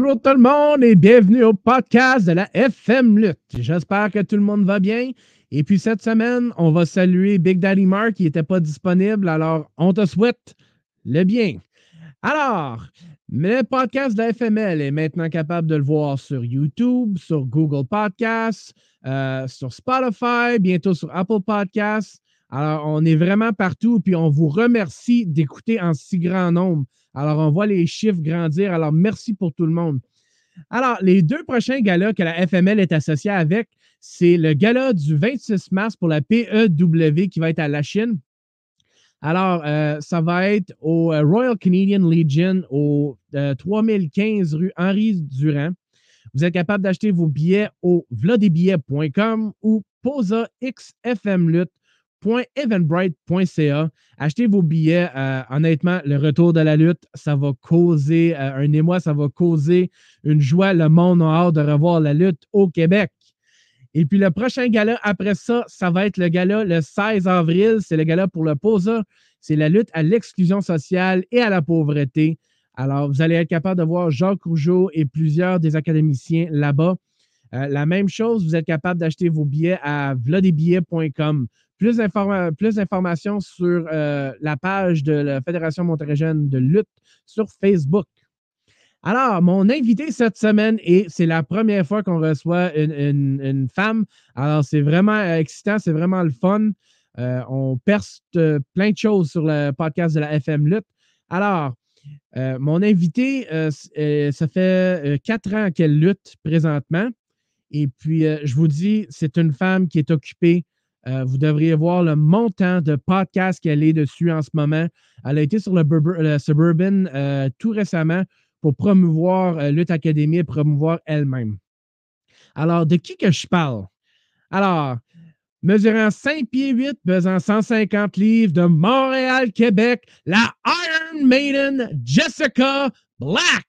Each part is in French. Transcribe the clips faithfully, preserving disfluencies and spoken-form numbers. Bonjour tout le monde et bienvenue au podcast de la F M Lutte. J'espère que tout le monde va bien. Et puis cette semaine, on va saluer Big Daddy Mark qui n'était pas disponible, alors on te souhaite le bien. Alors, le podcast de la F M L est maintenant capable de le voir sur YouTube, sur Google Podcasts, euh, sur Spotify, bientôt sur Apple Podcasts. Alors, on est vraiment partout, puis on vous remercie d'écouter en si grand nombre. Alors, on voit les chiffres grandir. Alors, merci pour tout le monde. Alors, les deux prochains galas que la F M L est associée avec, c'est le gala du vingt-six mars pour la P E W qui va être à Lachine. Alors, euh, ça va être au Royal Canadian Legion au euh, trois mille quinze rue Henri-Durand. Vous êtes capable d'acheter vos billets au vladebillets point com ou Posa X F M Lutte. point eventbrite point c a. Achetez vos billets. Euh, honnêtement, le retour de la lutte, ça va causer euh, un émoi, ça va causer une joie. Le monde a hâte de revoir la lutte au Québec. Et puis, le prochain gala après ça, ça va être le gala le seize avril. C'est le gala pour le P O S A. C'est la lutte à l'exclusion sociale et à la pauvreté. Alors, vous allez être capable de voir Jacques Rougeau et plusieurs des académiciens là-bas. Euh, la même chose, vous êtes capable d'acheter vos billets à vladebillets point com. Plus d'informations sur euh, la page de la Fédération Montérégienne de lutte sur Facebook. Alors, mon invité cette semaine, et c'est la première fois qu'on reçoit une, une, une femme. Alors, c'est vraiment excitant, c'est vraiment le fun. Euh, on perce euh, plein de choses sur le podcast de la F M Lutte. Alors, euh, mon invité, euh, euh, ça fait quatre ans qu'elle lutte présentement. Et puis, euh, je vous dis, c'est une femme qui est occupée. Euh, vous devriez voir le montant de podcasts qu'elle est dessus en ce moment. Elle a été sur le, Burber, le Suburban euh, tout récemment pour promouvoir euh, LUTT Académie et promouvoir elle-même. Alors, de qui que je parle? Alors, mesurant cinq pieds huit, pesant cent cinquante livres de Montréal, Québec, la Iron Maiden Jessika Black.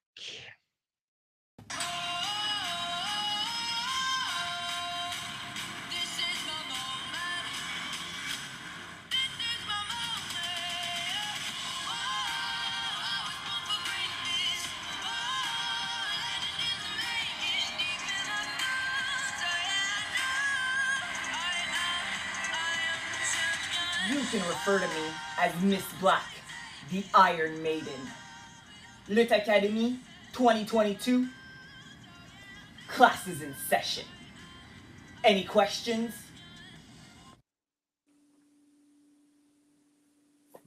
You can refer to me as Miss Black, the Iron Maiden. LUTT Académie twenty twenty-two, classes in session. Any questions?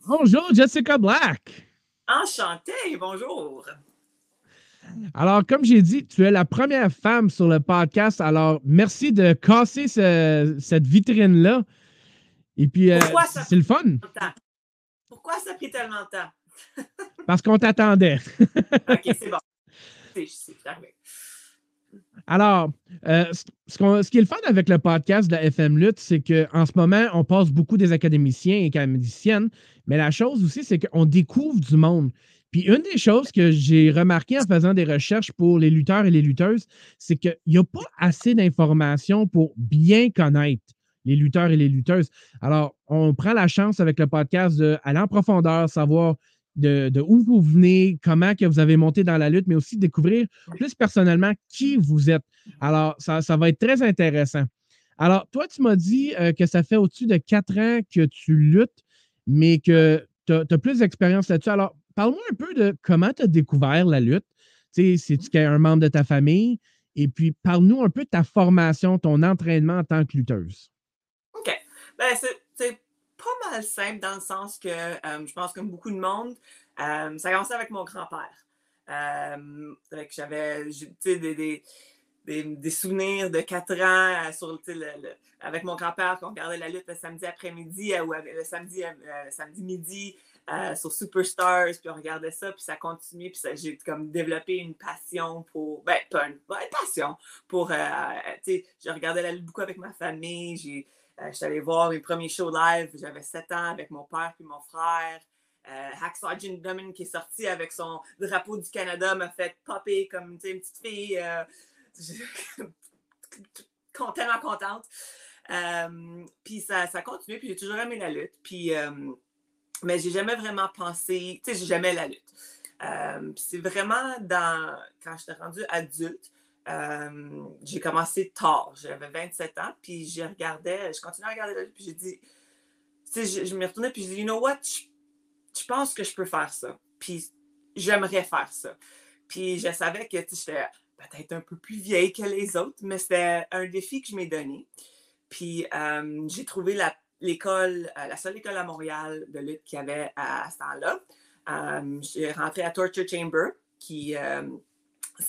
Bonjour Jessika Black. Enchantée, bonjour. Alors, comme j'ai dit, tu es la première femme sur le podcast, alors merci de casser ce, cette vitrine-là. Et puis, euh, c'est le fun. Pourquoi ça prit tellement de temps? Parce qu'on t'attendait. OK, c'est bon. C'est, c'est clair, mais... Alors, euh, ce, qu'on, ce qui est le fun avec le podcast de la F M Lutte, c'est qu'en ce moment, on passe beaucoup des académiciens et académiciennes, mais la chose aussi, c'est qu'on découvre du monde. Puis une des choses que j'ai remarqué en faisant des recherches pour les lutteurs et les lutteuses, c'est qu'il n'y a pas assez d'informations pour bien connaître les lutteurs et les lutteuses. Alors, on prend la chance avec le podcast d'aller en profondeur, savoir de, de où vous venez, comment que vous avez monté dans la lutte, mais aussi découvrir plus personnellement qui vous êtes. Alors, ça, ça va être très intéressant. Alors, toi, tu m'as dit euh, que ça fait au-dessus de quatre ans que tu luttes, mais que tu as plus d'expérience là-dessus. Alors, parle-moi un peu de comment tu as découvert la lutte. Tu sais, c'est-tu un membre de ta famille? Et puis, parle-nous un peu de ta formation, ton entraînement en tant que lutteuse. Ben, c'est, c'est pas mal simple dans le sens que euh, je pense comme beaucoup de monde, euh, ça a commencé avec mon grand-père. Euh, avec, j'avais des, des, des, des souvenirs de quatre ans euh, sur, le, le, avec mon grand-père qu'on regardait la lutte le samedi après-midi euh, ou le samedi, euh, samedi midi euh, sur Superstars, puis on regardait ça, puis ça continuait, puis ça, j'ai comme développé une passion pour... Ben, pas une, une passion pour... Euh, tu sais, je regardais la lutte beaucoup avec ma famille, j'ai... Euh, je suis allée voir mes premiers shows live, j'avais sept ans avec mon père et mon frère. Euh, Hacksaw Jim Duggan qui est sorti avec son drapeau du Canada m'a fait popper comme une petite fille. Euh, je... tellement contente. Euh, puis ça, ça continue, puis j'ai toujours aimé la lutte. Puis, euh, mais j'ai jamais vraiment pensé, tu sais, j'ai jamais aimé la lutte. Euh, c'est vraiment dans quand j'étais rendue adulte, euh, j'ai commencé tard. J'avais vingt-sept ans, puis je regardais, je continuais à regarder la lutte, puis j'ai dit, tu sais, je, je me retournais, puis je dis, you know what, je, je pense que je peux faire ça. Puis j'aimerais faire ça. Puis je savais que j'étais peut-être un peu plus vieille que les autres, mais c'était un défi que je m'ai donné. Puis euh, j'ai trouvé la, l'école, euh, la seule école à Montréal de lutte qu'il y avait à, à ce temps-là. Euh, j'ai rentré à Torture Chamber, qui euh,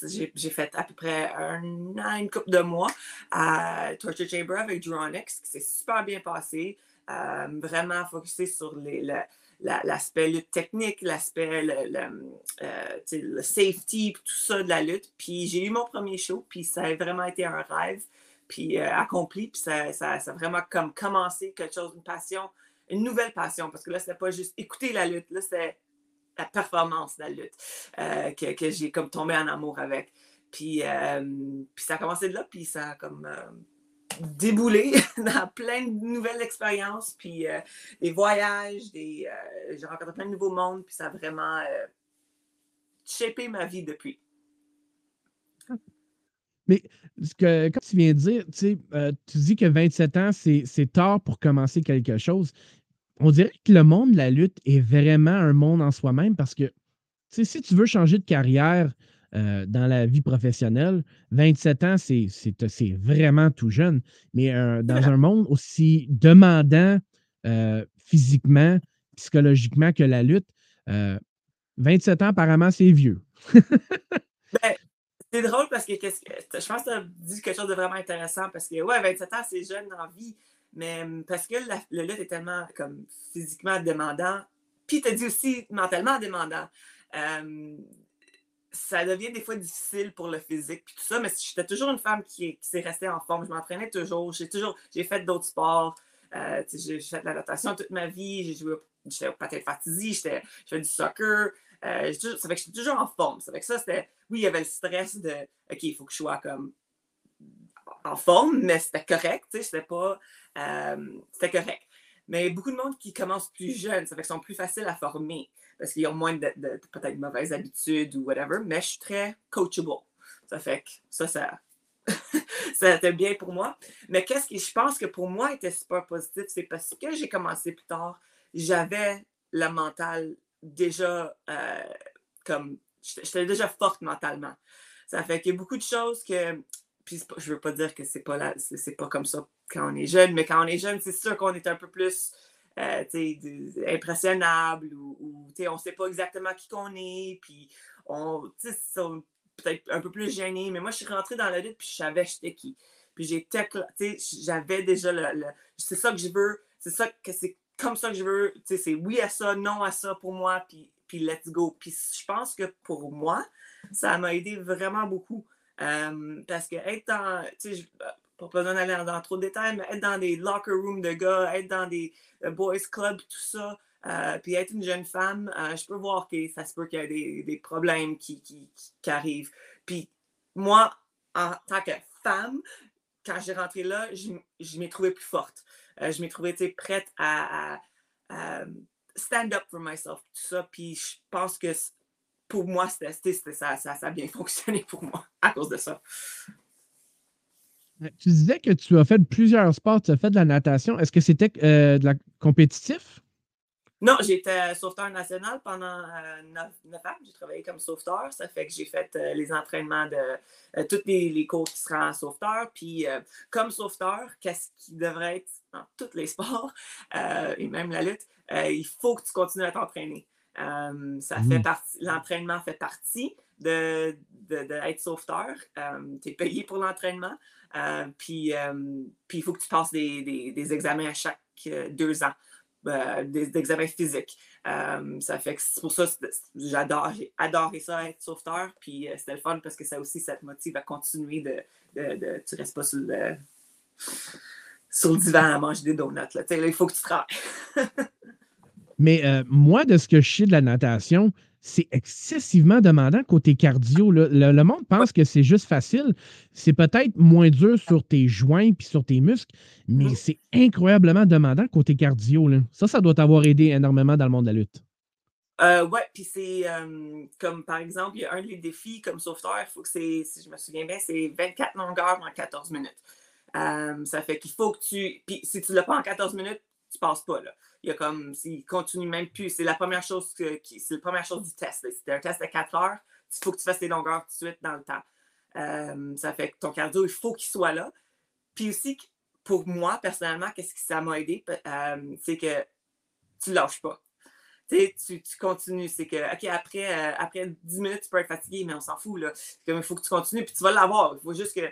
j'ai, j'ai fait à peu près un an, une couple de mois à Torture Chamber avec Dronex, qui s'est super bien passé. Euh, vraiment focusé sur les, la, la, l'aspect lutte technique, l'aspect le, le, euh, le safety, tout ça de la lutte. Puis j'ai eu mon premier show, puis ça a vraiment été un rêve, puis euh, accompli, puis ça, ça, ça a vraiment comme commencé quelque chose, une passion, une nouvelle passion, parce que là, c'était pas juste écouter la lutte, là, c'était la performance de la lutte euh, que, que j'ai comme tombé en amour avec. Puis, euh, puis ça a commencé de là, puis ça a comme... Euh, déboulé dans plein de nouvelles expériences, puis euh, des voyages, des, euh, j'ai rencontré plein de nouveaux mondes, puis ça a vraiment euh, shapé ma vie depuis. Mais ce que, comme tu viens de dire, tu sais, euh, tu dis que vingt-sept ans, c'est, c'est tard pour commencer quelque chose. On dirait que le monde de la lutte est vraiment un monde en soi-même parce que, tu sais, si tu veux changer de carrière, Euh, dans la vie professionnelle, vingt-sept ans, c'est, c'est, c'est vraiment tout jeune. Mais euh, dans un monde aussi demandant euh, physiquement, psychologiquement que la lutte, euh, vingt-sept ans, apparemment, c'est vieux. Ben, c'est drôle parce que, qu'est-ce que je pense que tu as dit quelque chose de vraiment intéressant parce que, ouais, vingt-sept ans, c'est jeune en vie, mais parce que la, le lutte est tellement comme physiquement demandant, puis tu as dit aussi mentalement demandant. Euh, Ça devient des fois difficile pour le physique puis tout ça, mais j'étais toujours une femme qui, qui s'est restée en forme. Je m'entraînais toujours. J'ai toujours, j'ai fait d'autres sports. Euh, j'ai fait de la natation toute ma vie. J'ai joué, j'étais au patin de fatigue. J'étais, je fais du soccer. Euh, j'ai toujours, ça fait que j'étais toujours en forme. Ça fait que ça, c'était, oui, il y avait le stress de, ok, il faut que je sois comme en forme, mais c'était correct. Tu sais, c'était pas, euh, c'était correct. Mais beaucoup de monde qui commence plus jeune, ça fait qu'ils sont plus faciles à former parce qu'ils ont moins de, de, de peut-être mauvaises habitudes ou whatever, mais je suis très coachable. Ça fait que ça, ça, ça était bien pour moi. Mais qu'est-ce que je pense que pour moi était super positif, c'est parce que j'ai commencé plus tard, j'avais la mentale déjà euh, comme, j'étais déjà forte mentalement. Ça fait qu'il y a beaucoup de choses que, puis je veux pas dire que c'est pas, la, c'est, c'est pas comme ça quand on est jeune, mais quand on est jeune, c'est sûr qu'on est un peu plus euh, impressionnable ou, ou on ne sait pas exactement qui qu'on est, puis on est peut-être un peu plus gêné. Mais moi, je suis rentrée dans la lutte puis je savais j'étais qui. Puis j'étais, j'avais déjà le, le. C'est ça que je veux, c'est ça que c'est comme ça que je veux. C'est oui à ça, non à ça pour moi, puis, puis let's go. Puis je pense que pour moi, ça m'a aidé vraiment beaucoup. Euh, parce que être dans. Pas besoin d'aller dans, dans trop de détails, mais être dans des locker rooms de gars, être dans des boys clubs, tout ça, euh, puis être une jeune femme, euh, je peux voir que ça se peut qu'il y a des, des problèmes qui, qui, qui, qui arrivent. Puis moi, en tant que femme, quand j'ai rentré là, je, je m'ai trouvée plus forte. Euh, je m'ai trouvée prête à, à, à stand up for myself, tout ça. Puis je pense que pour moi, c'était, c'était, ça, ça, ça a bien fonctionné pour moi à cause de ça. Tu disais que tu as fait plusieurs sports, tu as fait de la natation. Est-ce que c'était euh, de la compétitif? Non, j'étais sauveteur national pendant neuf ans. J'ai travaillé comme sauveteur. Ça fait que j'ai fait euh, les entraînements de euh, tous les, les cours qui se rendent sauveteur. Puis euh, comme sauveteur, qu'est-ce qui devrait être dans tous les sports euh, et même la lutte, euh, il faut que tu continues à t'entraîner. Euh, ça mmh. fait partie, l'entraînement fait partie de, de, de être sauveteur. Euh, tu es payé pour l'entraînement. Euh, puis euh, il faut que tu passes des, des, des examens à chaque euh, deux ans, euh, des, des examens physiques. Euh, ça fait que c'est pour ça que j'adore, j'ai adoré ça, être sauveteur. Puis euh, c'était le fun parce que ça aussi, ça te motive à continuer de. de, de tu restes pas sur le, sur le divan à manger des donuts. Là, là, il faut que tu travailles. Mais euh, moi, de ce que je sais de la natation, c'est excessivement demandant côté cardio. Le, le, le monde pense que c'est juste facile. C'est peut-être moins dur sur tes joints et sur tes muscles, mais mmh. c'est incroyablement demandant côté cardio. Là. Ça, ça doit t'avoir aidé énormément dans le monde de la lutte. Euh, ouais, puis c'est euh, comme par exemple, il y a un des défis comme sauveteur, il faut que c'est, si je me souviens bien, c'est vingt-quatre longueurs en quatorze minutes. Euh, ça fait qu'il faut que tu. Puis si tu ne l'as pas en quatorze minutes, tu ne passes pas, là. Il y a comme. Il continue même plus. C'est la première chose que, qui, c'est la première chose du test. C'était un test de quatre heures. Il faut que tu fasses tes longueurs tout de suite dans le temps. Euh, ça fait que ton cardio, il faut qu'il soit là. Puis aussi, pour moi, personnellement, qu'est-ce que ça m'a aidé? Euh, c'est que tu ne lâches pas. Tu, tu continues. C'est que, OK, après, euh, après dix minutes, tu peux être fatigué, mais on s'en fout, là. Il faut que tu continues, puis tu vas l'avoir. Il faut juste que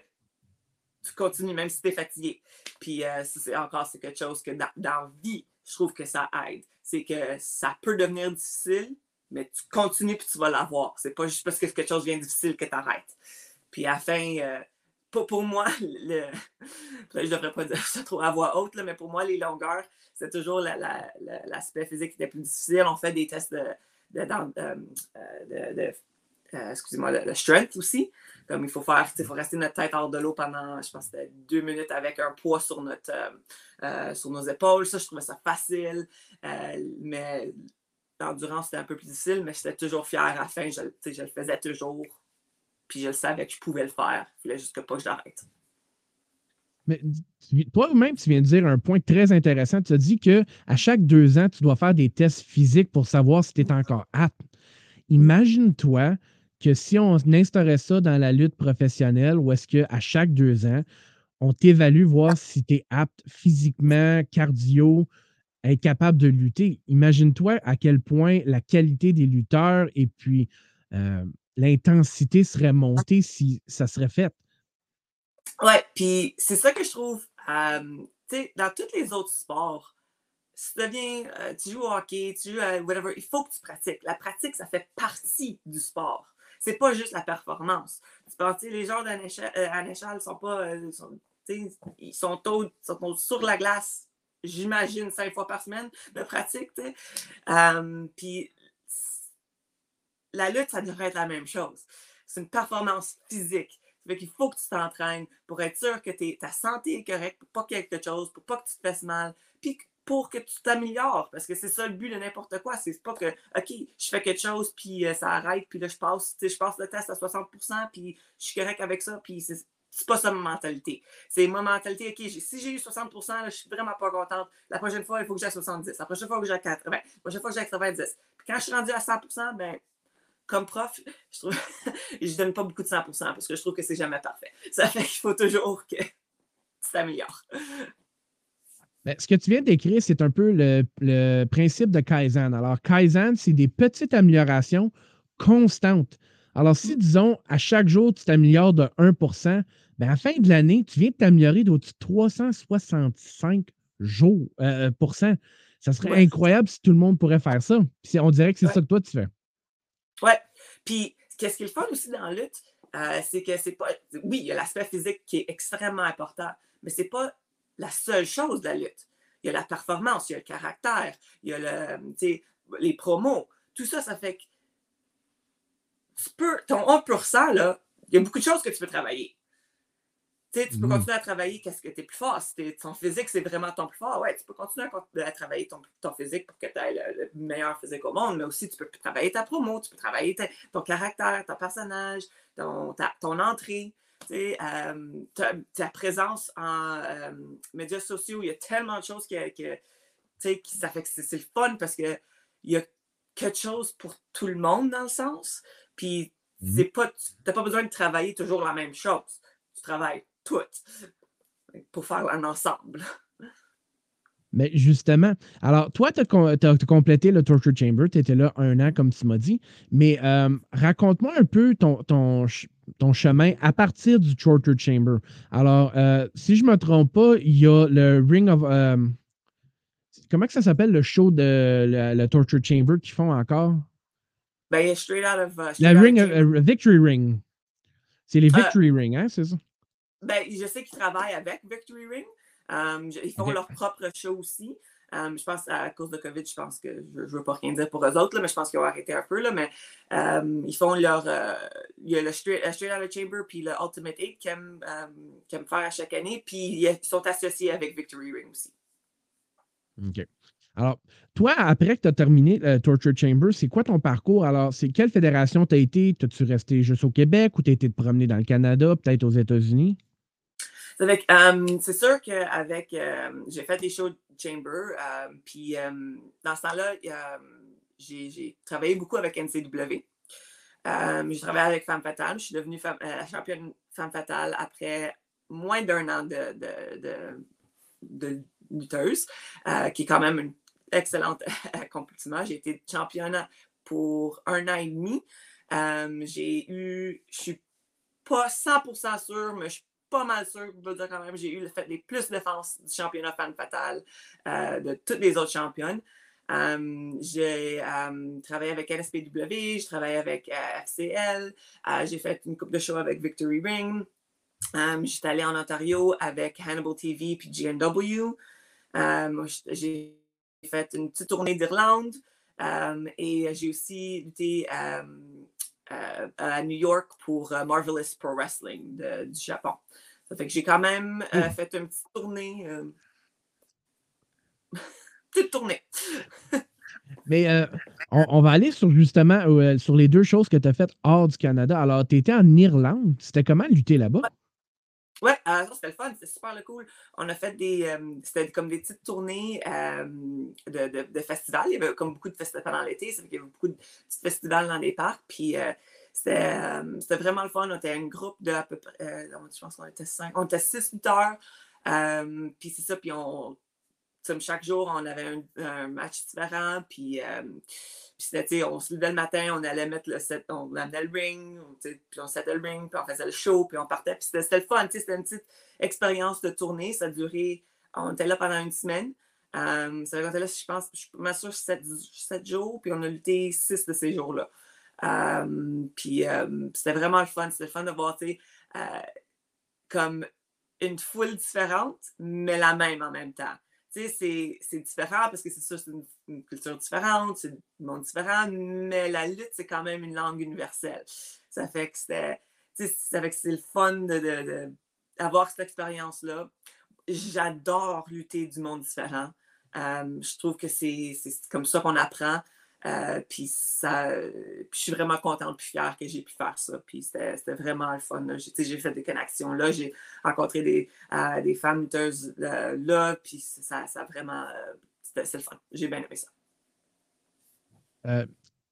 tu continues, même si tu es fatigué. Puis euh, ça, c'est encore c'est quelque chose que dans, dans la vie, je trouve que ça aide. C'est que ça peut devenir difficile, mais tu continues, puis tu vas l'avoir. C'est pas juste parce que quelque chose devient difficile que tu arrêtes. Puis à la fin, euh, pour, pour moi, le, je ne devrais pas dire ça trop à voix haute, là, mais pour moi, les longueurs, c'est toujours la, la, la, l'aspect physique qui était plus difficile. On fait des tests de, de, de, de, de euh, excusez-moi, de, de strength aussi. Comme il faut faire, il faut rester notre tête hors de l'eau pendant, je pense, deux minutes avec un poids sur, notre, euh, euh, sur nos épaules. Ça, je trouvais ça facile. Euh, mais l'endurance, c'était un peu plus difficile, mais j'étais toujours fière à la fin. Je, je le faisais toujours. Puis je le savais que je pouvais le faire. Il fallait juste que pas que j'arrête. Mais toi-même, tu viens de dire un point très intéressant. Tu as dit qu'à chaque deux ans, tu dois faire des tests physiques pour savoir si tu es encore apte. Imagine-toi que si on instaurait ça dans la lutte professionnelle, où est-ce qu'à chaque deux ans, on t'évalue voir si tu es apte physiquement, cardio, incapable de lutter. Imagine-toi à quel point la qualité des lutteurs et puis... Euh, l'intensité serait montée si ça serait fait. Oui, puis c'est ça que je trouve, euh, tu sais, dans tous les autres sports, si tu deviens, euh, tu joues au hockey, tu joues à whatever, il faut que tu pratiques. La pratique, ça fait partie du sport. C'est pas juste la performance. Tu penses, tu sais, les joueurs d'N H L ne sont pas, euh, sont, ils sont, tôt, sont sur la glace, j'imagine, cinq fois par semaine de pratique, tu sais. Euh, puis, la lutte, ça devrait être la même chose. C'est une performance physique. Ça fait qu'il faut que tu t'entraînes pour être sûr que t'es, ta santé est correcte, pour pas qu'il y ait quelque chose, pour pas que tu te fasses mal, puis pour que tu t'améliores. Parce que c'est ça le but de n'importe quoi. C'est pas que, OK, je fais quelque chose, puis euh, ça arrête, puis là, je passe, je passe le test à soixante pour cent, puis je suis correct avec ça, puis c'est, c'est pas ça ma mentalité. C'est ma mentalité, OK, j'ai, si j'ai eu soixante pour cent, là, je suis vraiment pas contente. La prochaine fois, il faut que j'aie soixante-dix. La prochaine fois, il faut que j'aie quatre-vingts. La prochaine fois, que j'aie quatre-vingt-dix. Puis quand je suis rendue à cent pour cent, ben comme prof, je trouve je donne pas beaucoup de cent pour cent parce que je trouve que c'est jamais parfait. Ça fait qu'il faut toujours que tu t'améliores. Bien, ce que tu viens de décrire, c'est un peu le, le principe de Kaizen. Alors, Kaizen, c'est des petites améliorations constantes. Alors, si, disons, à chaque jour, tu t'améliores de un pour cent, bien, à la fin de l'année, tu viens de t'améliorer d'au-dessus de trois cent soixante-cinq jours, euh, pourcent. Ça serait ouais. incroyable si tout le monde pourrait faire ça. Puis on dirait que c'est ouais. ça que toi, tu fais. Ouais, puis qu'est-ce qui est le fun aussi dans la lutte, euh, c'est que c'est pas... Oui, il y a l'aspect physique qui est extrêmement important, mais c'est pas la seule chose de la lutte. Il y a la performance, il y a le caractère, il y a le, t'sais, les promos. Tout ça, ça fait que tu peux... Ton un pour cent, là, il y a beaucoup de choses que tu peux travailler. T'sais, tu peux mmh. continuer à travailler qu'est-ce que tu es plus fort. Si t'es, ton physique, c'est vraiment ton plus fort. Ouais, tu peux continuer à, à travailler ton, ton physique pour que tu aies le, le meilleur physique au monde, mais aussi tu peux travailler ta promo, tu peux travailler ta, ton caractère, ton personnage, ton, ta, ton entrée, euh, ta, ta présence en euh, médias sociaux. Il y a tellement de choses que, que, qui ça fait que c'est, c'est le fun parce que il y a quelque chose pour tout le monde dans le sens. Puis mmh. c'est pas, t'as pas besoin de travailler toujours la même chose. Tu travailles toutes pour faire un ensemble. Mais justement, alors toi, tu as complété le Torture Chamber, tu étais là un an, comme tu m'as dit, mais euh, raconte-moi un peu ton, ton, ton chemin à partir du Torture Chamber. Alors, euh, si je ne me trompe pas, il y a le Ring of... Euh, comment que ça s'appelle le show de le, le Torture Chamber qu'ils font encore? Ben, il y a Straight Out of... Uh, straight la ring of, uh, Victory Ring. C'est les Victory euh... Ring, hein, c'est ça? Ben, je sais qu'ils travaillent avec Victory Ring. Um, je, ils font okay. leur propre show aussi. Um, je pense à cause de COVID, je pense que je ne veux pas rien dire pour eux autres, là, mais je pense qu'ils ont arrêté un peu. Là, mais um, ils font leur... Euh, il y a le Straight, uh, Straight Outta Chamber puis le Ultimate Eight qu'ils aiment, um, qu'ils aiment faire à chaque année. Puis ils sont associés avec Victory Ring aussi. OK. Alors, toi, après que tu as terminé euh, Torture Chamber, c'est quoi ton parcours? Alors, c'est quelle fédération tu as été? T'as-tu resté juste au Québec ou tu as été te promener dans le Canada, peut-être aux États-Unis? Avec, um, c'est sûr qu'avec, um, j'ai fait des shows de Chamber, um, puis um, dans ce temps-là, um, j'ai, j'ai travaillé beaucoup avec N C W. Um, j'ai travaillé avec Femme Fatale. Je suis devenue femme, euh, championne Femme Fatale après moins d'un an de, de, de, de lutteuse, euh, qui est quand même une excellente accomplissement. J'ai été championne pour un an et demi. Um, j'ai eu, je suis pas cent pour cent sûre, mais je suis pas mal sûre, je dois dire quand même, j'ai eu le fait les plus défenses du championnat Femme Fatale euh, de toutes les autres championnes. Um, j'ai um, travaillé avec N S P W, je travaille avec euh, F C L, uh, j'ai fait une couple de shows avec Victory Ring. Um, j'étais allée en Ontario avec Hannibal T V puis G N W. Um, j'ai fait une petite tournée d'Irlande um, et j'ai aussi été um, uh, à New York pour uh, Marvelous Pro Wrestling de, du Japon. Ça fait que j'ai quand même uh, mmh. fait une petite tournée. Euh... petite tournée. Mais euh, on, on va aller sur justement euh, sur les deux choses que tu as faites hors du Canada. Alors, tu étais en Irlande. C'était comment lutter là-bas? Ouais, euh, ça c'était le fun, c'était super le cool. On a fait des, euh, c'était comme des petites tournées euh, de, de, de festivals. Il y avait comme beaucoup de festivals pendant l'été, ça fait qu'il y avait beaucoup de petits festivals dans les parcs. Puis euh, c'était, euh, c'était vraiment le fun. On était un groupe de à peu près, euh, je pense qu'on était cinq, on était six lutteurs. Euh, puis c'est ça, puis on, chaque jour on avait un, un match différent. Puis, euh, puis c'était, on se levait le matin, on allait mettre le set, on amenait le ring, on, puis on setait le ring, puis on faisait le show, puis on partait. Puis c'était, c'était le fun, c'était une petite expérience de tournée. Ça durait, on était là pendant une semaine. Um, ça là, je pense, je suis pas sûre, sept jours, puis on a lutté six de ces jours-là. Um, puis um, c'était vraiment le fun, c'était le fun de voir, tu sais, euh, comme une foule différente, mais la même en même temps. Tu sais, c'est, c'est différent parce que c'est sûr, c'est une, une culture différente, c'est un monde différent, mais la lutte, c'est quand même une langue universelle. Ça fait que c'est, tu sais, ça fait que c'est le fun de, de, de avoir cette expérience-là. J'adore lutter du monde différent. Euh, je trouve que c'est, c'est comme ça qu'on apprend. Euh, puis ça, puis je suis vraiment contente puis fière que j'ai pu faire ça. Puis c'était, c'était vraiment le fun. Là. J'ai, j'ai fait des connexions là, j'ai rencontré des, euh, des femmes lutteuses euh, là, puis ça, ça vraiment, euh, c'était, c'était le fun. J'ai bien aimé ça. Euh,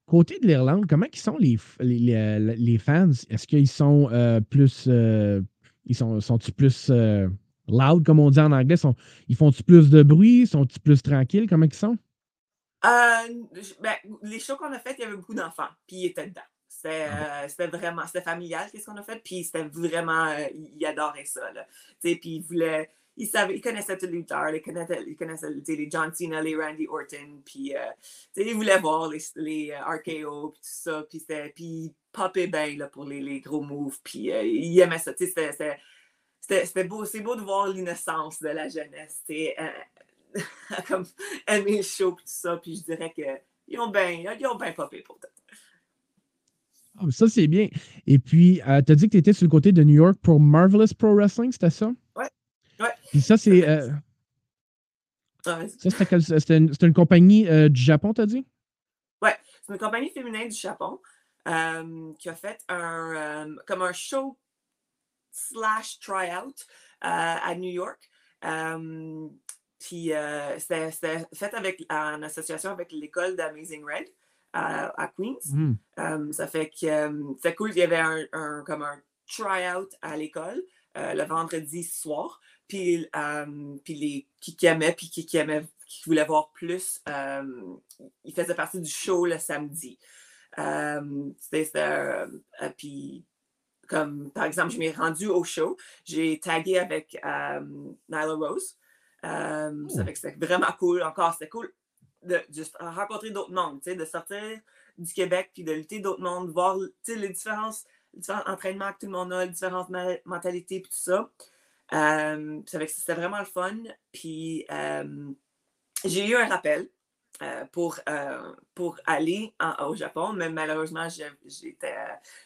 côté de l'Irlande, comment ils sont les, les, les, les fans? Est-ce qu'ils sont euh, plus, euh, ils sont, sont-ils plus euh, loud, comme on dit en anglais? Sont, ils font-ils plus de bruit? Sont-ils plus tranquilles? Comment ils sont? Euh, ben, les shows qu'on a fait, il y avait beaucoup d'enfants, puis ils étaient dedans. C'était, euh, c'était vraiment, c'était familial, qu'est-ce qu'on a fait, puis c'était vraiment, euh, ils adoraient ça, là. Tu sais, puis ils voulaient, ils savaient, ils connaissaient tous les lutteurs, ils connaissaient, ils connaissaient les John Cena, les Randy Orton, puis, euh, tu sais, ils voulaient voir les, les R K O, puis tout ça, puis c'était, puis ils popaient bien, là, pour les, les gros moves, puis euh, ils aimaient ça, tu sais, c'était, c'était, c'était, c'était beau, c'est beau de voir l'innocence de la jeunesse, tu sais, euh, comme aimer le show et tout ça, puis je dirais qu'ils ont bien ben popé pour toi. Ah, ça, c'est bien. Et puis, euh, tu as dit que tu étais sur le côté de New York pour Marvelous Pro Wrestling, c'était ça? Oui. Ouais. Puis ça, c'est... Euh, ça, c'était, quel, c'était, une, c'était une compagnie euh, du Japon, tu as dit? Oui, c'est une compagnie féminine du Japon euh, qui a fait un euh, comme un show slash try-out euh, à New York. Euh, Puis euh, c'était, c'était fait avec, en association avec l'école d'Amazing Red euh, à Queens. Mm. Um, ça fait que um, c'était cool. Il y avait un, un, comme un try-out à l'école euh, le vendredi soir. Puis, um, puis les qui, qui aimaient, puis qui, qui aimaient, qui voulaient voir plus, um, ils faisaient partie du show le samedi. Um, c'était, c'était euh, euh, puis... Comme, par exemple, je m'ai rendue au show. J'ai tagué avec um, Nyla Rose. Um, oh. Ça fait que c'était vraiment cool, encore c'était cool de juste rencontrer d'autres mondes, de sortir du Québec puis de lutter d'autres mondes, voir les différences, les différents entraînements que tout le monde a, les différentes ma- mentalités puis tout ça. Um, ça fait que c'était vraiment le fun. Puis um, j'ai eu un rappel Euh, pour, euh, pour aller en, au Japon. Mais malheureusement, j'étais,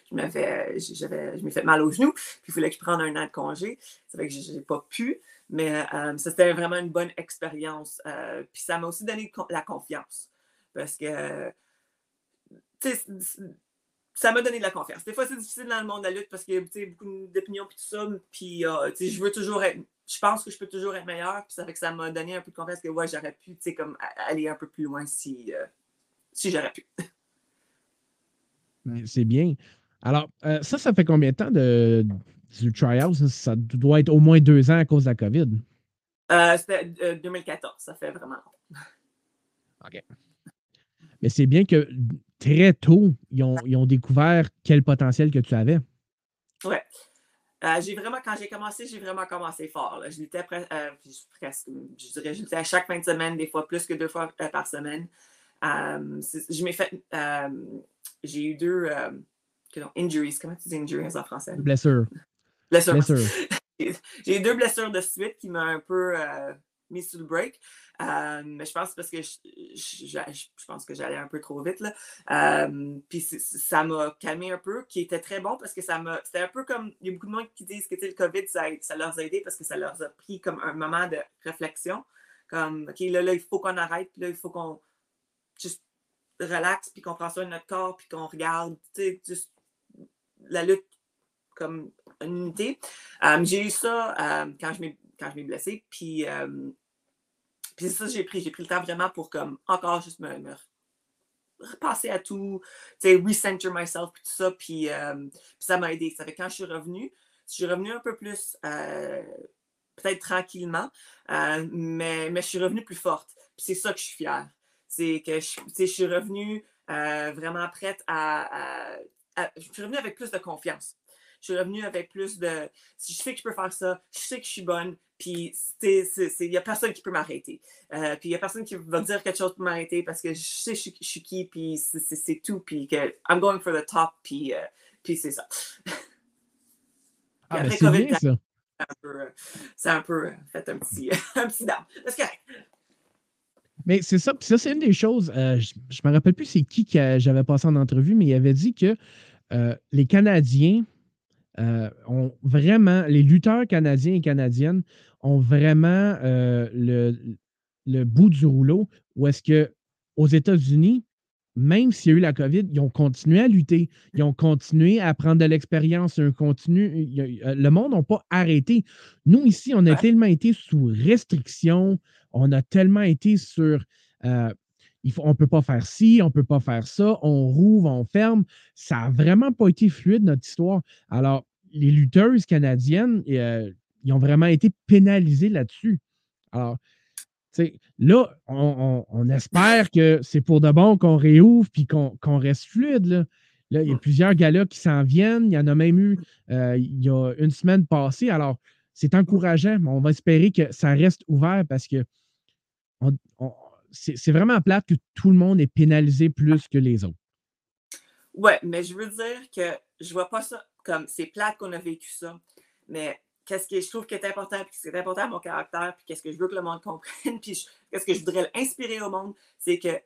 je m'avais, j'avais, je m'ai fait mal aux genoux, puis il fallait que je prenne un an de congé. Ça fait que je n'ai pas pu, mais euh, c'était vraiment une bonne expérience. Euh, puis ça m'a aussi donné la confiance, parce que, tu sais, ça m'a donné de la confiance. Des fois, c'est difficile dans le monde de la lutte, parce qu'il y a beaucoup d'opinions et tout ça, puis euh, tu sais, je veux toujours être... Je pense que je peux toujours être meilleure, puis ça fait que ça m'a donné un peu de confiance que ouais, j'aurais pu, tu sais, comme aller un peu plus loin si, euh, si j'aurais pu. C'est bien. Alors, euh, ça, ça fait combien de temps de, du tryout? Ça, ça doit être au moins deux ans à cause de la COVID. Euh, c'était euh, deux mille quatorze, ça fait vraiment long. OK. Mais c'est bien que très tôt, ils ont, ils ont découvert quel potentiel que tu avais. Oui. Euh, j'ai vraiment, quand j'ai commencé, j'ai vraiment commencé fort. Là. Je luttais pres- euh, presque, je dirais, je luttais à chaque fin de semaine, des fois plus que deux fois euh, par semaine. Um, je m'ai fait, um, j'ai eu deux um, non, injuries. Comment tu dis injuries en français? Blessure. Blessure. Blessure. J'ai eu deux blessures de suite qui m'ont un peu euh, mis sous le break. Um, mais je pense parce que je, je, je, je pense que j'allais un peu trop vite. Là. Um, Puis ça m'a calmé un peu, qui était très bon parce que ça m'a. C'était un peu comme. Il y a beaucoup de monde qui disent que le COVID, ça, ça leur a aidé parce que ça leur a pris comme un moment de réflexion. Comme, OK, là, là il faut qu'on arrête, puis là, il faut qu'on juste relaxe, puis qu'on prend soin de notre corps, puis qu'on regarde, tu sais, juste la lutte comme une unité. Um, j'ai eu ça um, quand je m'ai, quand je m'ai blessée, puis. Um, Puis c'est ça que j'ai pris. J'ai pris le temps vraiment pour comme encore juste me, me repasser à tout, tu sais, recenter myself et tout ça. Puis euh, ça m'a aidé. Ça fait quand je suis revenue, je suis revenue un peu plus, euh, peut-être tranquillement, euh, mais, mais je suis revenue plus forte. Puis c'est ça que je suis fière. C'est que je, je suis revenue euh, vraiment prête à, à, à... Je suis revenue avec plus de confiance. Je suis revenue avec plus de... Je sais que je peux faire ça. Je sais que je suis bonne. Puis, il n'y a personne qui peut m'arrêter. Euh, puis, il n'y a personne qui va me dire quelque chose pour m'arrêter parce que je sais je, je suis qui, puis c'est, c'est, c'est tout. Puis, que I'm going for the top, puis, euh, puis c'est ça. Puis ah, après ben c'est COVID, bien, ça. C'est un peu, c'est un peu fait un petit, un petit down. Parce que... Mais c'est ça, puis ça, c'est une des choses, euh, je ne me rappelle plus c'est qui que j'avais passé en entrevue, mais il avait dit que euh, les Canadiens euh, ont vraiment, les lutteurs canadiens et canadiennes ont vraiment euh, le, le bout du rouleau où est-ce qu'aux États-Unis, même s'il y a eu la COVID, ils ont continué à lutter, ils ont continué à prendre de l'expérience, ils ont continué, ils, le monde n'a pas arrêté. Nous, ici, on a ouais. tellement été sous restriction, on a tellement été sur... Euh, il faut, on ne peut pas faire ci, on ne peut pas faire ça, on rouvre, on ferme. Ça n'a vraiment pas été fluide, notre histoire. Alors, les lutteuses canadiennes... Euh, ils ont vraiment été pénalisés là-dessus. Alors, tu sais, là, on, on, on espère que c'est pour de bon qu'on réouvre puis qu'on, qu'on reste fluide. Là, là, il y a plusieurs galas qui s'en viennent. Il y en a même eu euh, il y a une semaine passée. Alors, c'est encourageant, mais on va espérer que ça reste ouvert parce que on, on, c'est, c'est vraiment plate que tout le monde est pénalisé plus que les autres. Ouais, mais je veux dire que je vois pas ça comme c'est plate qu'on a vécu ça, mais qu'est-ce que je trouve qui est important, puis ce qui est important à mon caractère, puis qu'est-ce que je veux que le monde comprenne, puis je, qu'est-ce que je voudrais inspirer au monde, c'est que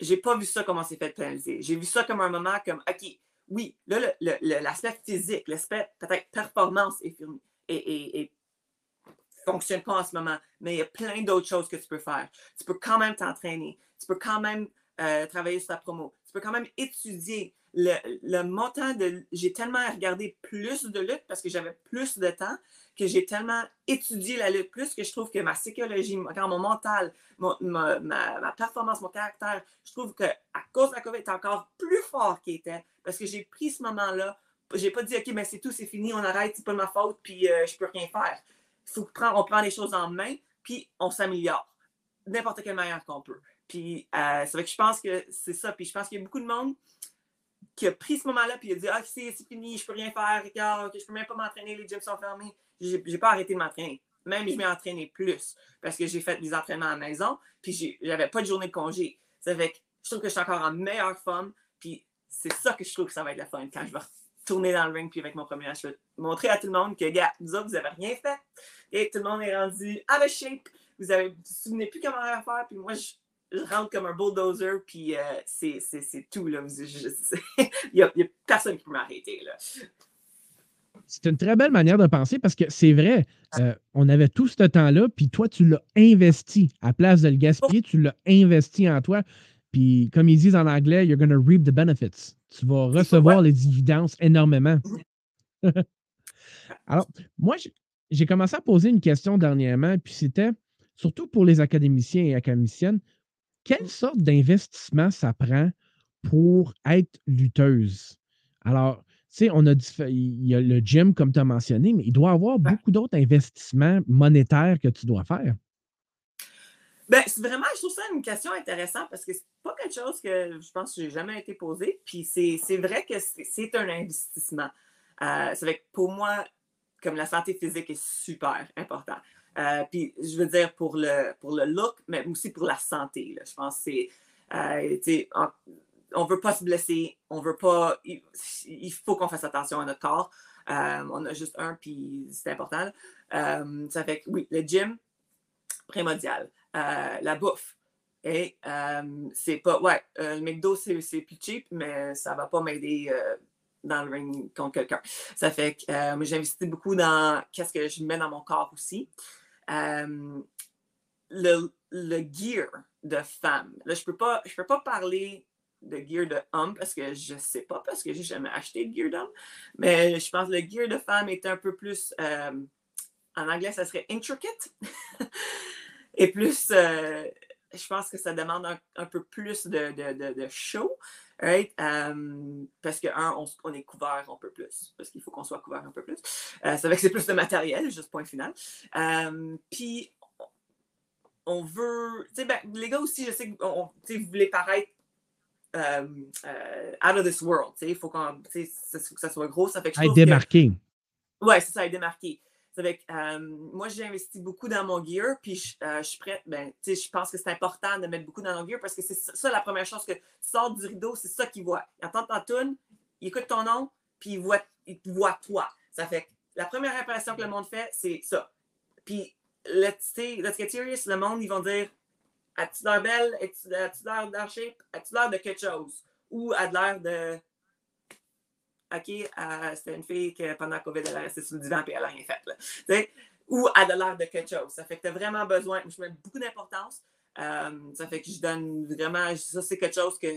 j'ai pas vu ça comme on s'est fait pénaliser. J'ai vu ça comme un moment comme, OK, oui, là, le, le, le, l'aspect physique, l'aspect peut-être performance est, est, est, est, fonctionne pas en ce moment, mais il y a plein d'autres choses que tu peux faire. Tu peux quand même t'entraîner, tu peux quand même euh, travailler sur ta promo, tu peux quand même étudier. Le, le montant de... J'ai tellement regardé plus de lutte parce que j'avais plus de temps que j'ai tellement étudié la lutte plus que je trouve que ma psychologie, quand mon mental, mon, ma, ma, ma performance, mon caractère, je trouve qu'à cause de la COVID, c'est encore plus fort qu'il était parce que j'ai pris ce moment-là. J'ai pas dit, OK, mais c'est tout, c'est fini, on arrête, c'est pas de ma faute, puis euh, je peux rien faire. Faut prendre, on prend les choses en main, puis on s'améliore n'importe quelle manière qu'on peut. Puis euh, c'est vrai que je pense que c'est ça. Puis je pense qu'il y a beaucoup de monde qui a pris ce moment-là, puis il a dit « Ah, c'est, c'est fini, je peux rien faire, regarde, je peux même pas m'entraîner, les gyms sont fermés. » J'ai, j'ai pas arrêté de m'entraîner. Même, je m'ai entraîné plus, parce que j'ai fait mes entraînements à la maison, puis j'ai, j'avais pas de journée de congé. Ça fait que je trouve que je suis encore en meilleure forme, puis c'est ça que je trouve que ça va être la fun, quand je vais retourner dans le ring, puis avec mon premier match, je vais montrer à tout le monde que, gars, vous autres, vous avez rien fait, et tout le monde est rendu « out of shape », vous avez, vous vous souvenez plus comment faire, puis moi, je je rentre comme un bulldozer, puis euh, c'est, c'est, c'est tout, là. Il n'y a, a personne qui peut m'arrêter, là. C'est une très belle manière de penser parce que c'est vrai, euh, on avait tout ce temps-là, puis toi, tu l'as investi. À place de le gaspiller, tu l'as investi en toi. Puis comme ils disent en anglais, you're going to reap the benefits. Tu vas recevoir les dividendes énormément. Alors, moi, j'ai commencé à poser une question dernièrement, puis c'était, surtout pour les académiciens et académiciennes, quelle sorte d'investissement ça prend pour être lutteuse? Alors, tu sais, on a dit, il y a le gym, comme tu as mentionné, mais il doit y avoir beaucoup d'autres investissements monétaires que tu dois faire. Bien, c'est vraiment, je trouve ça une question intéressante parce que c'est pas quelque chose que je pense que j'ai jamais été posée. Puis c'est, c'est vrai que c'est, c'est un investissement. Euh, c'est vrai que pour moi, comme la santé physique est super importante. Euh, puis je veux dire pour le, pour le look, mais aussi pour la santé, là. Je pense que c'est, euh, tu sais, on ne veut pas se blesser, on veut pas, il, il faut qu'on fasse attention à notre corps. Euh, on a juste un, puis c'est important. Euh, ça fait que oui, le gym, primordial. Euh, la bouffe. Et euh, c'est pas, ouais, euh, le McDo, c'est, c'est plus cheap, mais ça va pas m'aider euh, dans le ring contre quelqu'un. Ça fait que euh, j'investis beaucoup dans qu'est-ce que je mets dans mon corps aussi. Euh, le, le gear de femme. Là, je peux pas, je peux pas parler de gear de homme parce que je sais pas, parce que j'ai jamais acheté de gear d'homme. Mais je pense que le gear de femme est un peu plus, euh, en anglais, ça serait intricate. Et plus, euh, je pense que ça demande un, un peu plus de, de, de, de show, right? Um, parce que, un, on, on est couvert un peu plus, parce qu'il faut qu'on soit couvert un peu plus. Euh, ça veut dire que c'est plus de matériel, juste point final. Um, Puis, on veut, tu sais, ben, les gars aussi, je sais que on, vous voulez paraître um, uh, out of this world, tu sais, il faut que ça soit gros, ça fait que je trouve que... Être démarqué. Ouais, c'est ça, être démarqué. Avec, euh, moi, j'ai investi beaucoup dans mon gear, puis je, euh, je suis prête. Ben, tu sais, je pense que c'est important de mettre beaucoup dans mon gear parce que c'est ça, ça la première chose que tu sors du rideau, c'est ça qu'ils voient. Ils entendent ta tune, ils écoutent ton nom, puis ils voient, ils te voient toi. Ça fait que la première impression que le monde fait, c'est ça. Puis, let's, let's get serious, le monde, ils vont dire as-tu l'air belle, as-tu, as-tu l'air d'archer, as-tu l'air de quelque chose, ou as-tu l'air de. OK, euh, c'était une fille que pendant COVID, elle a resté sur le divan et elle n'a rien fait. Là. T'sais? Ou elle a l'air de quelque chose. Ça fait que tu as vraiment besoin. Je mets beaucoup d'importance. Euh, ça fait que je donne vraiment. Ça, c'est quelque chose que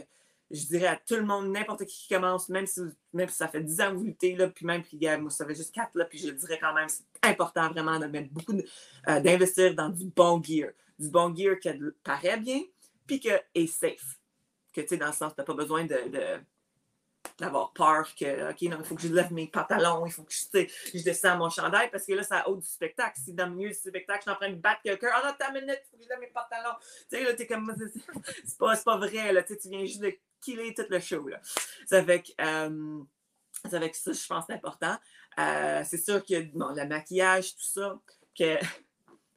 je dirais à tout le monde, n'importe qui qui commence, même si, même si ça fait dix ans que vous luttez, là, puis même puis, moi, ça fait juste quatre, là, puis je dirais quand même, c'est important vraiment de mettre beaucoup de, euh, d'investir dans du bon gear. Du bon gear qui paraît bien, puis qui est safe. Que tu sais, dans le sens, tu n'as pas besoin de. de d'avoir peur que, OK, non, il faut que je lève mes pantalons, il faut que je, je descends mon chandail parce que là, c'est à la haute du spectacle. Si dans le milieu du spectacle, je suis en train de battre quelqu'un, oh non, t'as une minute, il faut que je lève mes pantalons. Tu sais, là, t'es comme, c'est pas, c'est pas vrai, là, tu sais, tu viens juste de killer tout le show, là. Ça fait que, euh, ça, fait que ça, je pense, c'est important. Euh, c'est sûr que, bon, le maquillage, tout ça, que...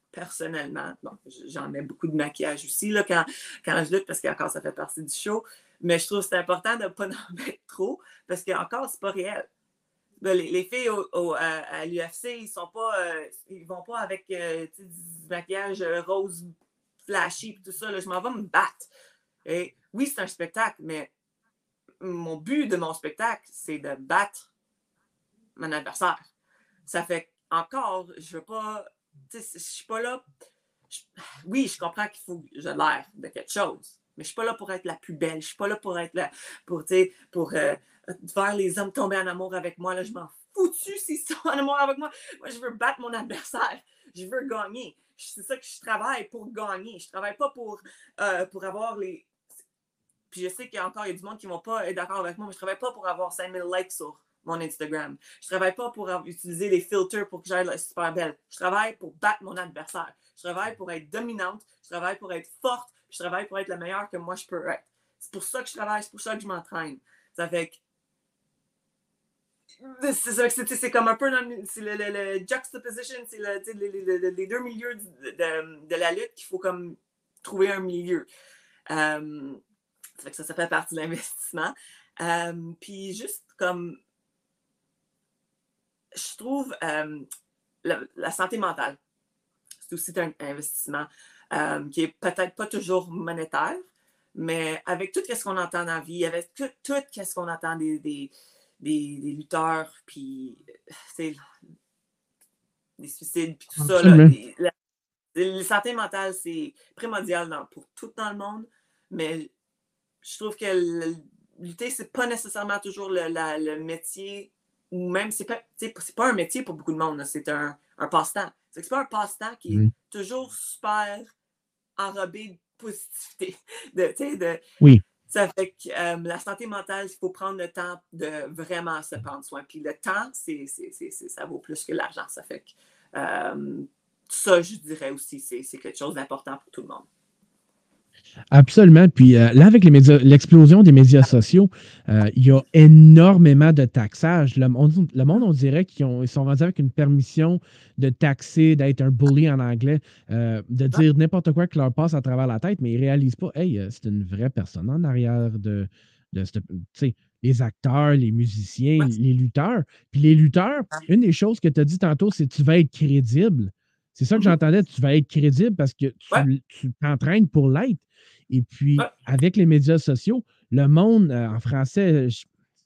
personnellement, bon, j'en mets beaucoup de maquillage aussi là, quand, quand je lutte parce qu'encore ça fait partie du show, mais je trouve que c'est important de ne pas en mettre trop parce qu'encore, c'est pas réel. Là, les, les filles au, au, à, à l'U F C, ils sont pas, euh, ils vont pas avec euh, du maquillage rose flashy et tout ça. Là, je m'en vais me battre. Et, oui, c'est un spectacle, mais mon but de mon spectacle, c'est de battre mon adversaire. Ça fait encore, je veux pas... Je ne suis pas là. Je, oui, je comprends qu'il faut que j'ai l'air de quelque chose, mais je ne suis pas là pour être la plus belle. Je ne suis pas là pour être là pour, pour euh, faire les hommes tomber en amour avec moi. Là, je m'en foutu s'ils sont en amour avec moi. Moi, je veux battre mon adversaire. Je veux gagner. C'est ça que je travaille pour gagner. Je ne travaille pas pour, euh, pour avoir les. Puis je sais qu'il y a encore il y a du monde qui ne vont pas être d'accord avec moi, mais je ne travaille pas pour avoir cinq mille likes sur mon Instagram. Je travaille pas pour utiliser les filters pour que j'aille la super belle. Je travaille pour battre mon adversaire. Je travaille pour être dominante. Je travaille pour être forte. Je travaille pour être la meilleure que moi je peux être. C'est pour ça que je travaille. C'est pour ça que je m'entraîne. Ça fait que... C'est, c'est, c'est comme un peu dans le, c'est le, le, le juxtaposition. C'est le, le, le, les deux milieux de, de, de la lutte qu'il faut comme trouver un milieu. Um, ça fait que ça, ça fait partie de l'investissement. Um, Puis juste comme... Je trouve euh, la, la santé mentale, c'est aussi un investissement euh, qui est peut-être pas toujours monétaire, mais avec tout ce qu'on entend dans la vie, avec tout, tout ce qu'on entend des, des, des, des lutteurs, puis c'est des suicides, puis tout ça, là, des, la, la santé mentale, c'est primordial dans, pour tout dans le monde, mais je trouve que le, lutter, c'est pas nécessairement toujours le, la, le métier, ou même, c'est pas, c'est pas un métier pour beaucoup de monde, là, c'est un, un passe-temps. C'est que c'est pas un passe-temps qui est mmh. toujours super enrobé de positivité. De, de, oui. Ça fait que euh, la santé mentale, il faut prendre le temps de vraiment se prendre soin. Puis le temps, c'est, c'est, c'est, c'est, ça vaut plus que l'argent. Ça fait que euh, ça, je dirais aussi, c'est, c'est quelque chose d'important pour tout le monde. Absolument. Puis euh, là, avec les médias, l'explosion des médias sociaux, euh, il y a énormément de taxage. Le monde, le monde on dirait qu'ils ont, ils sont rendus avec une permission de taxer, d'être un bully en anglais, euh, de dire n'importe quoi qui leur passe à travers la tête, mais ils ne réalisent pas, hey, euh, c'est une vraie personne en arrière de, de cette, tu sais, les acteurs, les musiciens, les lutteurs. Puis les lutteurs, une des choses que tu as dit tantôt, c'est que tu vas être crédible. C'est ça que j'entendais, tu vas être crédible parce que tu, ouais. tu t'entraînes pour l'être. Et puis, ouais. avec les médias sociaux, le monde, euh, en français,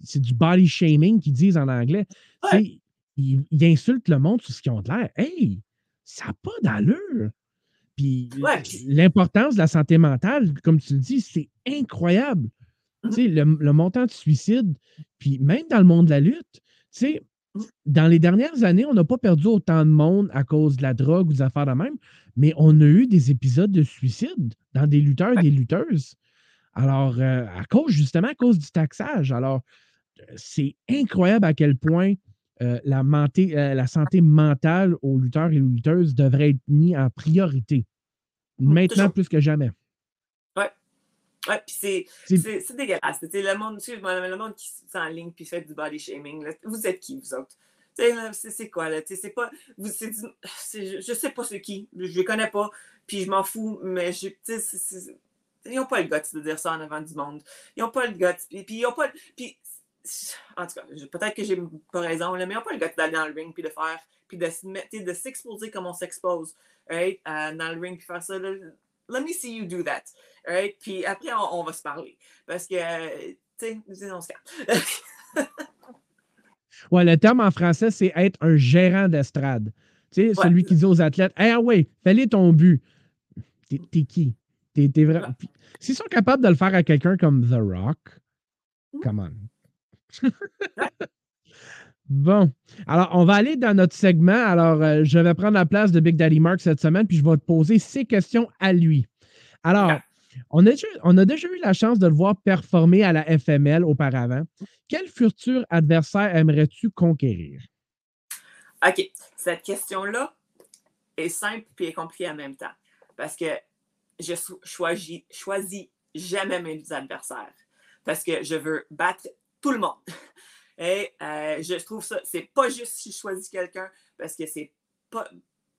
c'est du body shaming qu'ils disent en anglais. Ouais. Ils, ils insultent le monde sur ce qu'ils ont de l'air. Hey, ça n'a pas d'allure. Puis, ouais. l'importance de la santé mentale, comme tu le dis, c'est incroyable. Mm-hmm. Tu sais, le, le montant de suicide, puis même dans le monde de la lutte, tu sais, dans les dernières années, on n'a pas perdu autant de monde à cause de la drogue ou des affaires de même, mais on a eu des épisodes de suicide dans des lutteurs et des lutteuses. Alors, euh, à cause, justement, à cause du taxage. Alors, c'est incroyable à quel point euh, la, menté, euh, la santé mentale aux lutteurs et aux lutteuses devrait être mise en priorité. Maintenant, plus que jamais. Ouais, puis c'est, c'est... c'est, c'est dégueulasse. C'est le monde, le monde qui s'enligne puis fait du body shaming. Là. Vous êtes qui, vous autres? Là, c'est, c'est quoi, là? C'est pas, vous, c'est, c'est, je sais pas c'est qui. Je les connais pas, puis je m'en fous, mais je, c'est, c'est, ils n'ont pas le guts de dire ça en avant du monde. Ils n'ont pas le guts. Puis, puis ils n'ont pas... Puis, en tout cas, peut-être que j'ai pas raison, là, mais ils n'ont pas le guts d'aller dans le ring puis de faire... Puis de, de s'exposer comme on s'expose. Right? Euh, dans le ring puis faire ça... Là, let me see you do that. Right? Puis après, on, on va se parler. Parce que, euh, tu sais, on se calme. Ouais, le terme en français, c'est être un gérant d'estrade. Tu sais, ouais. celui qui dit aux athlètes, hey, ah ouais, fallait ton but. T'es, t'es qui? T'es, t'es vraiment. Ouais. S'ils sont capables de le faire à quelqu'un comme The Rock, mm-hmm. come on. Bon, alors on va aller dans notre segment. Alors, euh, je vais prendre la place de Big Daddy Mark cette semaine, puis je vais te poser ses questions à lui. Alors, ah. on, a, on a déjà eu la chance de le voir performer à la F M L auparavant. Quel futur adversaire aimerais-tu conquérir? OK, cette question-là est simple et compliquée en même temps, parce que je choisis, choisis jamais mes adversaires, parce que je veux battre tout le monde. Et euh, je trouve ça, c'est pas juste si je choisis quelqu'un, parce que c'est pas,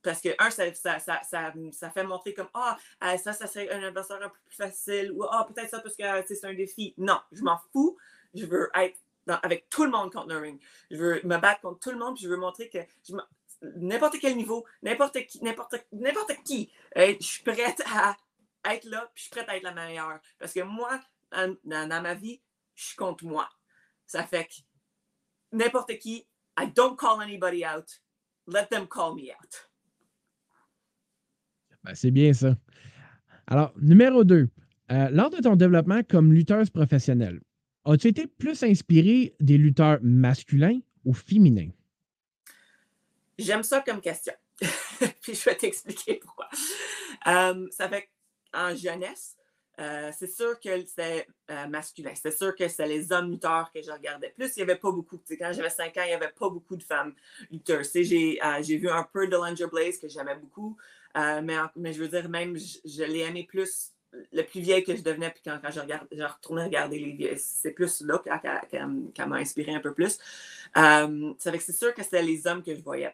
parce que, un, ça, ça, ça, ça, ça fait montrer comme, ah, oh, ça, ça serait un adversaire un peu plus facile, ou ah, oh, peut-être ça parce que c'est un défi. Non, je m'en fous, je veux être dans, avec tout le monde contre le ring. Je veux me battre contre tout le monde, puis je veux montrer que je n'importe quel niveau, n'importe qui, n'importe, n'importe qui, et je suis prête à être là, puis je suis prête à être la meilleure. Parce que moi, dans, dans ma vie, je suis contre moi. Ça fait que n'importe qui, I don't call anybody out. Let them call me out. Ben, c'est bien ça. Alors, numéro deux. Euh, lors de ton développement comme lutteuse professionnelle, as-tu été plus inspirée des lutteurs masculins ou féminins? J'aime ça comme question. Puis je vais t'expliquer pourquoi. Euh, ça fait en jeunesse, Euh, c'est sûr que c'était euh, masculin. C'est sûr que c'était les hommes lutteurs que je regardais plus. Il n'y avait pas beaucoup. T'sais, quand j'avais cinq ans, il n'y avait pas beaucoup de femmes lutteurs. J'ai, euh, j'ai vu un peu de Langer Blaze que j'aimais beaucoup. Euh, mais, mais je veux dire, même, je, je l'ai aimé plus le plus vieille que je devenais. Puis quand, quand je, regarde, je retournais regarder les vieilles, c'est plus là qu'elle m'a inspiré un peu plus. Euh, ça fait que c'est sûr que c'était les hommes que je voyais.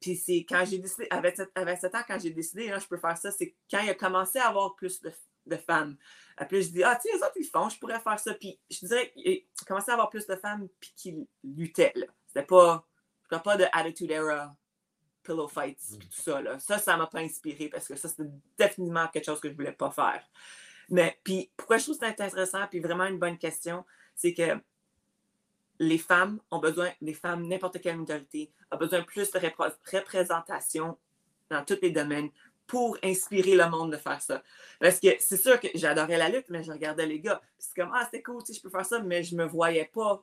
Puis c'est quand j'ai décidé, avec sept ans, quand j'ai décidé, là, je peux faire ça, c'est quand il a commencé à avoir plus de de femmes. Après, je dis, ah, tu sais, les autres, ils font, je pourrais faire ça. Puis, je dirais qu'ils commençaient à avoir plus de femmes, puis qu'ils luttaient, là. C'était pas, je crois pas de Attitude Era pillow fights, puis tout ça, là. Ça, ça m'a pas inspirée parce que ça, c'était définitivement quelque chose que je voulais pas faire. Mais, puis, pourquoi je trouve ça intéressant, puis vraiment une bonne question, c'est que les femmes ont besoin, les femmes, n'importe quelle minorité, ont besoin plus de répr- représentation dans tous les domaines pour inspirer le monde de faire ça. Parce que c'est sûr que j'adorais la lutte, mais je regardais les gars. C'est comme, ah, c'est cool, tu sais, je peux faire ça, mais je me voyais pas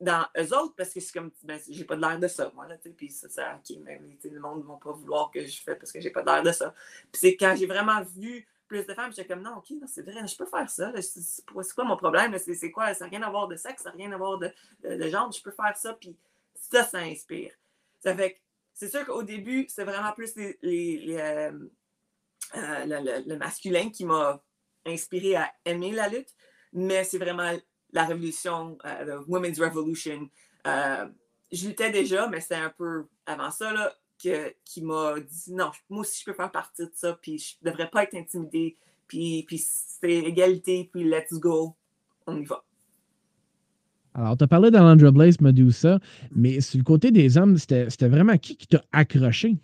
dans eux autres parce que c'est comme, ben, j'ai pas de l'air de ça, moi, là, tu sais, puis ça, ça, ok, mais le monde ne va pas vouloir que je fasse parce que j'ai pas de l'air de ça. Puis c'est quand j'ai vraiment vu plus de femmes, j'étais comme, non, ok, non, c'est vrai, je peux faire ça, là, c'est, c'est, quoi, c'est quoi mon problème, là, c'est, c'est quoi, ça n'a rien à voir de sexe, ça n'a rien à voir de, de, de genre, je peux faire ça, puis ça, ça inspire. Ça fait que c'est sûr qu'au début, c'est vraiment plus les, les, les, euh, euh, le, le, le masculin qui m'a inspiré à aimer la lutte, mais c'est vraiment la révolution, euh, la Women's Revolution. Euh, je luttais déjà, mais c'était un peu avant ça, là, que, qui m'a dit, non, moi aussi, je peux faire partie de ça, puis je ne devrais pas être intimidée, puis, puis c'est égalité, puis let's go, on y va. Alors, tu as parlé d'Alandra Blaze, Medusa, mais sur le côté des hommes, c'était, c'était vraiment qui qui t'a accroché?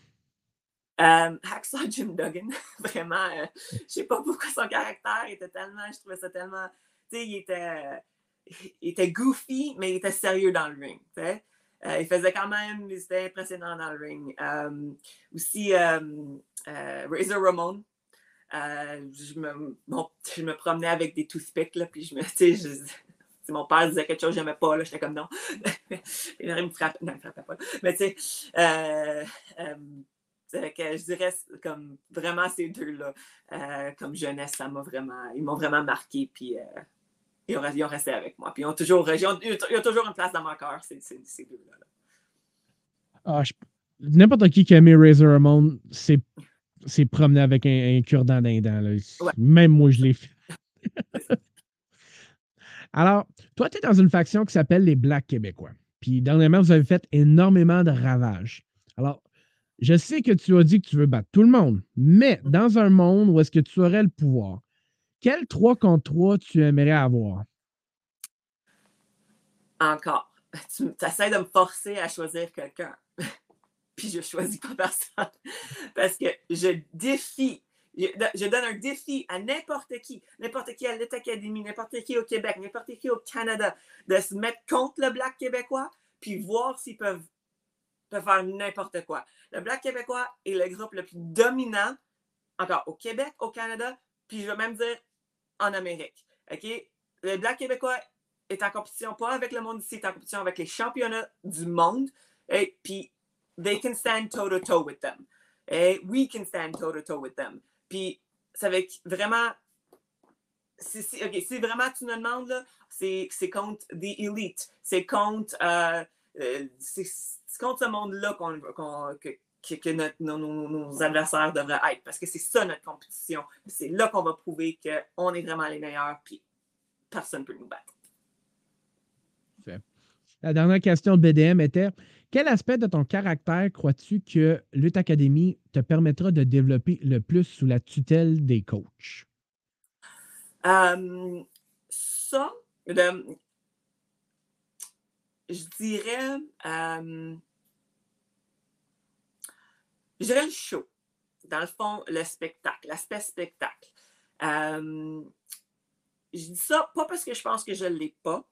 Euh, Hacksaw Jim Duggan, vraiment. Euh, je sais pas pourquoi son caractère était tellement, je trouvais ça tellement, tu sais, il était, il était goofy, mais il était sérieux dans le ring, tu sais. Euh, il faisait quand même, c'était impressionnant dans le ring. Euh, aussi, euh, euh, Razor Ramon. Euh, je, me, bon, je me promenais avec des toothpicks, là, puis je me, tu sais, je... Si mon père disait quelque chose que je n'aimais pas, là, j'étais comme non. Il me frappait. Non, il me frappait pas. Mais tu sais, euh, euh, je dirais comme vraiment ces deux-là, euh, comme jeunesse, ça m'a vraiment, ils m'ont vraiment marqué. Puis euh, ils, ont, ils ont resté avec moi. Puis ils ont toujours, ils ont, ils ont toujours une place dans mon cœur, ces, ces, ces deux-là. Là. Ah, je, n'importe qui qui a aimé Razor Ramon, c'est, c'est promener avec un, un cure-dent d'un dent. Ouais. Même moi, je l'ai fait. Alors, toi, tu es dans une faction qui s'appelle les Blacks québécois. Puis, dernièrement, vous avez fait énormément de ravages. Alors, je sais que tu as dit que tu veux battre tout le monde, mais dans un monde où est-ce que tu aurais le pouvoir, quel trois contre trois tu aimerais avoir? Encore. Tu essaies de me forcer à choisir quelqu'un. Puis, je ne choisis pas personne. Parce que je défie. Je donne un défi à n'importe qui, n'importe qui à LUTT Académie, n'importe qui au Québec, n'importe qui au Canada, de se mettre contre le Black québécois, puis voir s'ils peuvent, peuvent faire n'importe quoi. Le Black québécois est le groupe le plus dominant, encore au Québec, au Canada, puis je vais même dire en Amérique. Okay? Le Black québécois est en compétition, pas avec le monde ici, est en compétition avec les championnats du monde, et puis they can stand toe-to-toe with them. Et we can stand toe-to-toe with them. Puis, ça va être vraiment... Si, si, okay, si vraiment tu nous demandes, là, c'est, c'est contre The Elite. C'est contre, euh, euh, c'est, c'est contre ce monde-là qu'on, qu'on, que, que notre, nos, nos, nos adversaires devraient être. Parce que c'est ça notre compétition. C'est là qu'on va prouver qu'on est vraiment les meilleurs puis personne ne peut nous battre. Okay. La dernière question de B D M était... Quel aspect de ton caractère crois-tu que LUTT Académie te permettra de développer le plus sous la tutelle des coachs? Um, ça, le, je dirais, um, je dirais le show. Dans le fond, le spectacle, l'aspect spectacle. Um, je dis ça pas parce que je pense que je ne l'ai pas,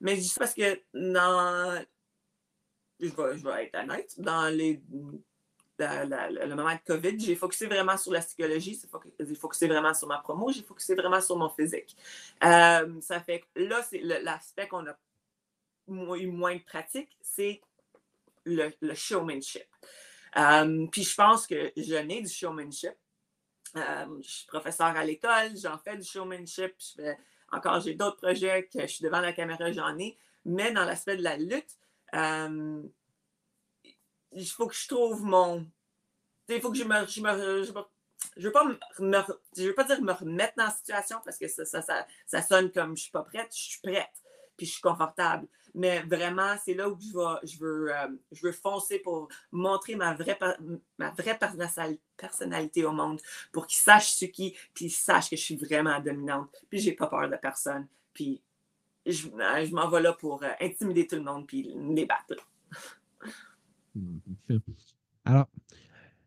mais je dis ça parce que dans... Je vais, je vais être honnête, dans les, la, la, la, le moment de COVID, j'ai focusé vraiment sur la psychologie, j'ai focusé vraiment sur ma promo, j'ai focusé vraiment sur mon physique. Euh, ça fait que là, c'est le, l'aspect qu'on a eu moins de pratique, c'est le, le showmanship. Euh, puis je pense que je n'ai du showmanship. Euh, je suis professeure à l'école, j'en fais du showmanship, je fais, encore j'ai d'autres projets que je suis devant la caméra, j'en ai, mais dans l'aspect de la lutte, Euh, il faut que je trouve mon... Il faut que je me... Je ne je me... je veux, veux pas dire me remettre dans la situation parce que ça, ça, ça, ça sonne comme je suis pas prête. Je suis prête, puis je suis confortable. Mais vraiment, c'est là où je, vais, je, veux, euh, je veux foncer pour montrer ma vraie, ma vraie personnalité au monde pour qu'ils sachent ce qui, puis ils sachent que je suis vraiment dominante, puis j'ai pas peur de personne, puis Je, je m'en vais là pour euh, intimider tout le monde puis les battre. Alors,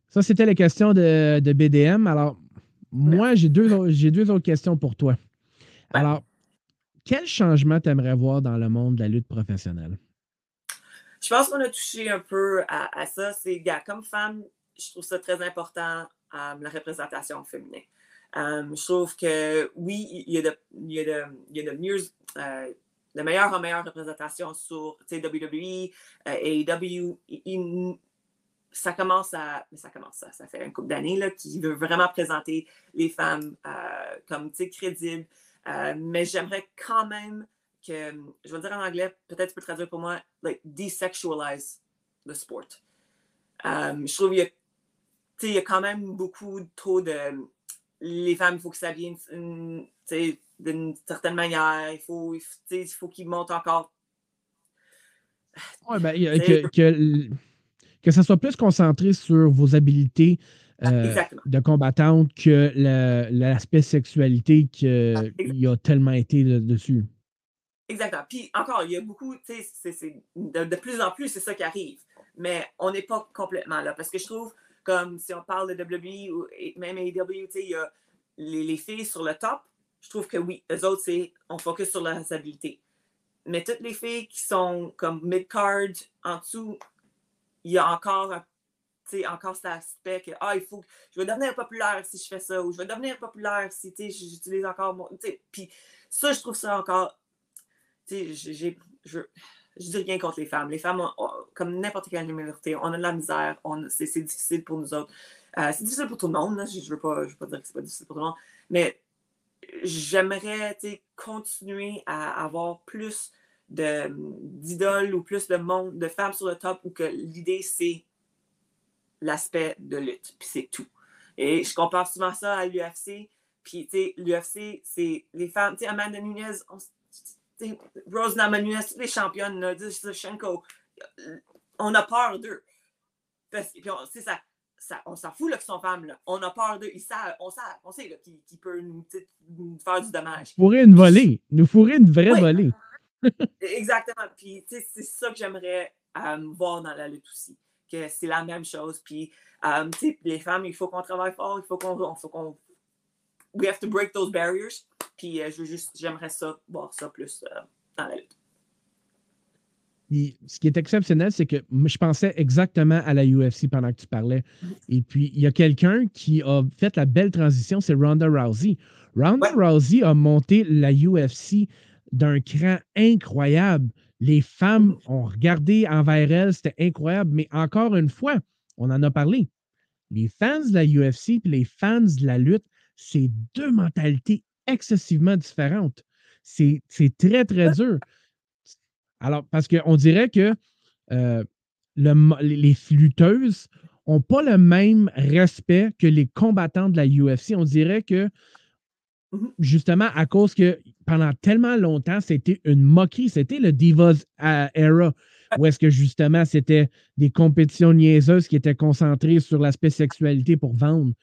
ça, c'était les questions de, de B D M. Alors, moi, j'ai deux, j'ai deux autres questions pour toi. Alors, quel changement t'aimerais voir dans le monde de la lutte professionnelle? Je pense qu'on a touché un peu à, à ça. C'est, comme femme, je trouve ça très important, euh, la représentation féminine. Euh, je trouve que, oui, il y a de, il y a de, il y a de mieux... Euh, de meilleure en meilleure représentation sur W W E, euh, A E W, il, il, ça commence à... Mais ça commence à... Ça fait une couple d'années là, qui veut vraiment présenter les femmes euh, comme crédibles. Euh, mais j'aimerais quand même que... Je vais le dire en anglais, peut-être tu peux traduire pour moi, like, desexualize the sport. Um, je trouve qu'il y a, il y a quand même beaucoup trop de... Les femmes, il faut que ça vienne... Une, d'une certaine manière, il faut, il faut qu'il monte encore. Ouais, ben, que, que, que ça soit plus concentré sur vos habiletés euh, de combattante que la, l'aspect sexualité qu'il y a tellement été dessus. Exactement. Puis encore, il y a beaucoup, tu sais, c'est, c'est, de, de plus en plus, c'est ça qui arrive. Mais on n'est pas complètement là. Parce que je trouve, comme si on parle de W W E ou même A E W, tu sais, il y a les, les filles sur le top. Je trouve que oui, eux autres, c'est on focus sur leurs habiletés. Mais toutes les filles qui sont comme mid-card, en dessous, il y a encore, encore cet aspect que ah, il faut je vais devenir populaire si je fais ça, ou je vais devenir populaire si j'utilise encore mon. Puis ça, je trouve ça encore. Je dis rien contre les femmes. Les femmes, ont, ont, comme n'importe quelle minorité, on a de la misère, on, c'est, c'est difficile pour nous autres. Euh, c'est difficile pour tout le monde, là, je ne veux pas, je veux pas dire que c'est pas difficile pour tout le monde, mais. J'aimerais continuer à avoir plus de, d'idoles ou plus de monde, de femmes sur le top où que l'idée, c'est l'aspect de lutte, puis c'est tout. Et je compare souvent ça à l'U F C, puis l'U F C, c'est les femmes, tu sais, Amanda Nunes, Rose Namajunas, toutes les championnes, là, Shevchenko, on a peur d'eux. Parce que, puis on, c'est ça. Ça, on s'en fout là, qu'ils sont femmes. Là. On a peur d'eux. Ils savent, on, savent, on sait là, qu'ils, qu'ils peuvent nous, nous faire du dommage. Nous fourrer une volée. Nous fourrer une vraie oui. volée. Exactement. Puis, c'est ça que j'aimerais euh, voir dans la lutte aussi. Que c'est la même chose. Puis, euh, les femmes, il faut qu'on travaille fort. Il faut qu'on... Faut qu'on... We have to break those barriers. Puis, euh, je veux juste, j'aimerais ça, voir ça plus euh, dans la lutte. Et ce qui est exceptionnel, c'est que je pensais exactement à la U F C pendant que tu parlais. Et puis, il y a quelqu'un qui a fait la belle transition, c'est Ronda Rousey. Ronda ouais. Rousey a monté la U F C d'un cran incroyable. Les femmes ont regardé envers elle, c'était incroyable. Mais encore une fois, on en a parlé. Les fans de la U F C et les fans de la lutte, c'est deux mentalités excessivement différentes. C'est, c'est très, très dur. Alors, parce qu'on dirait que euh, le, les lutteuses n'ont pas le même respect que les combattants de la U F C. On dirait que, justement, à cause que pendant tellement longtemps, c'était une moquerie. C'était le Divas Era, où est-ce que, justement, c'était des compétitions niaiseuses qui étaient concentrées sur l'aspect sexualité pour vendre.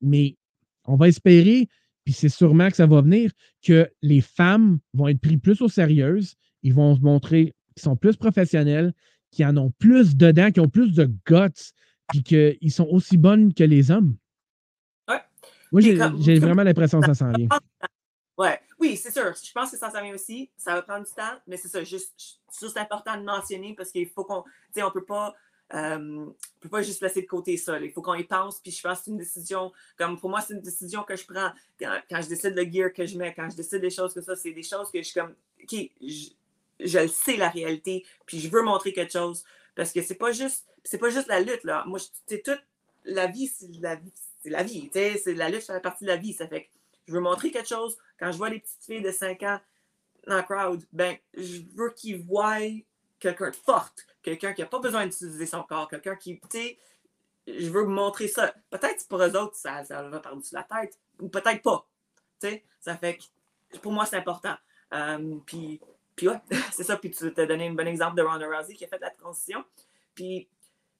Mais on va espérer, puis c'est sûrement que ça va venir, que les femmes vont être prises plus au sérieux. Ils vont se montrer qu'ils sont plus professionnels, qu'ils en ont plus dedans, qu'ils ont plus de guts, puis qu'ils sont aussi bonnes que les hommes. Ouais. Moi, j'ai, comme, j'ai vraiment l'impression que ça s'en vient. Ouais. Oui, c'est sûr. Je pense que ça s'en vient aussi. Ça va prendre du temps, mais c'est ça. Juste, juste important de mentionner parce qu'il faut qu'on... Tu sais, on ne peut pas... Euh, on peut pas juste laisser de côté ça. Là. Il faut qu'on y pense, puis je pense que c'est une décision, comme pour moi, c'est une décision que je prends quand, quand je décide le gear que je mets, quand je décide des choses que ça, c'est des choses que je suis comme... Okay, je, je sais la réalité, puis je veux montrer quelque chose, parce que c'est pas juste, c'est pas juste la lutte, là. Moi, c'est toute la vie, c'est la vie, c'est la vie, tu sais, c'est la lutte, ça fait partie de la vie, ça fait que je veux montrer quelque chose, quand je vois les petites filles de cinq ans dans le crowd, ben, je veux qu'ils voient quelqu'un de forte, quelqu'un qui n'a pas besoin d'utiliser son corps, quelqu'un qui, tu sais, je veux montrer ça. Peut-être pour eux autres, ça, ça va par-dessus la tête, ou peut-être pas, tu sais, ça fait que, pour moi, c'est important. Um, puis, Puis ouais, c'est ça. Puis tu t'as donné un bon exemple de Ronda Rousey qui a fait la transition. Puis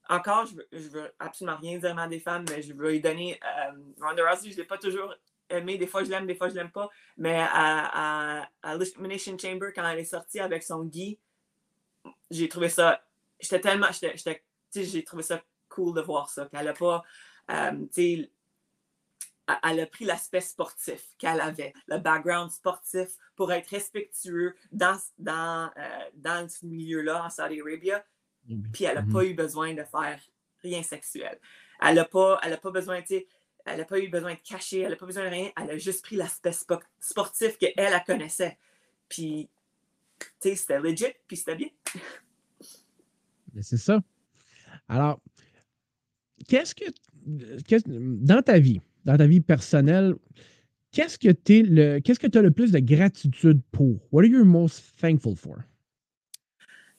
encore, je veux, je veux absolument rien dire à des femmes, mais je veux lui donner... Euh, Ronda Rousey, je ne l'ai pas toujours aimée. Des fois, je l'aime, des fois, je ne l'aime pas. Mais à, à, à l'Elimination Chamber, quand elle est sortie avec son gi, j'ai trouvé ça... J'étais tellement... J'étais, j'étais j'ai trouvé ça cool de voir ça, qu'elle a pas, euh, tu sais, elle a pris l'aspect sportif qu'elle avait, le background sportif pour être respectueux dans, dans, euh, dans ce milieu-là en Saudi Arabia, mm-hmm. puis elle n'a mm-hmm. pas eu besoin de faire rien sexuel. Elle n'a pas, elle a pas besoin, tu sais, elle n'a pas eu besoin de cacher, elle n'a pas besoin de rien, elle a juste pris l'aspect spo- sportif qu'elle, elle connaissait. Puis, tu sais, c'était legit, puis c'était bien. Mais c'est ça. Alors, qu'est-ce que, qu'est-ce, dans ta vie, dans ta vie personnelle, qu'est-ce que t'es le, qu'est-ce que tu as le plus de gratitude pour? What are you most thankful for?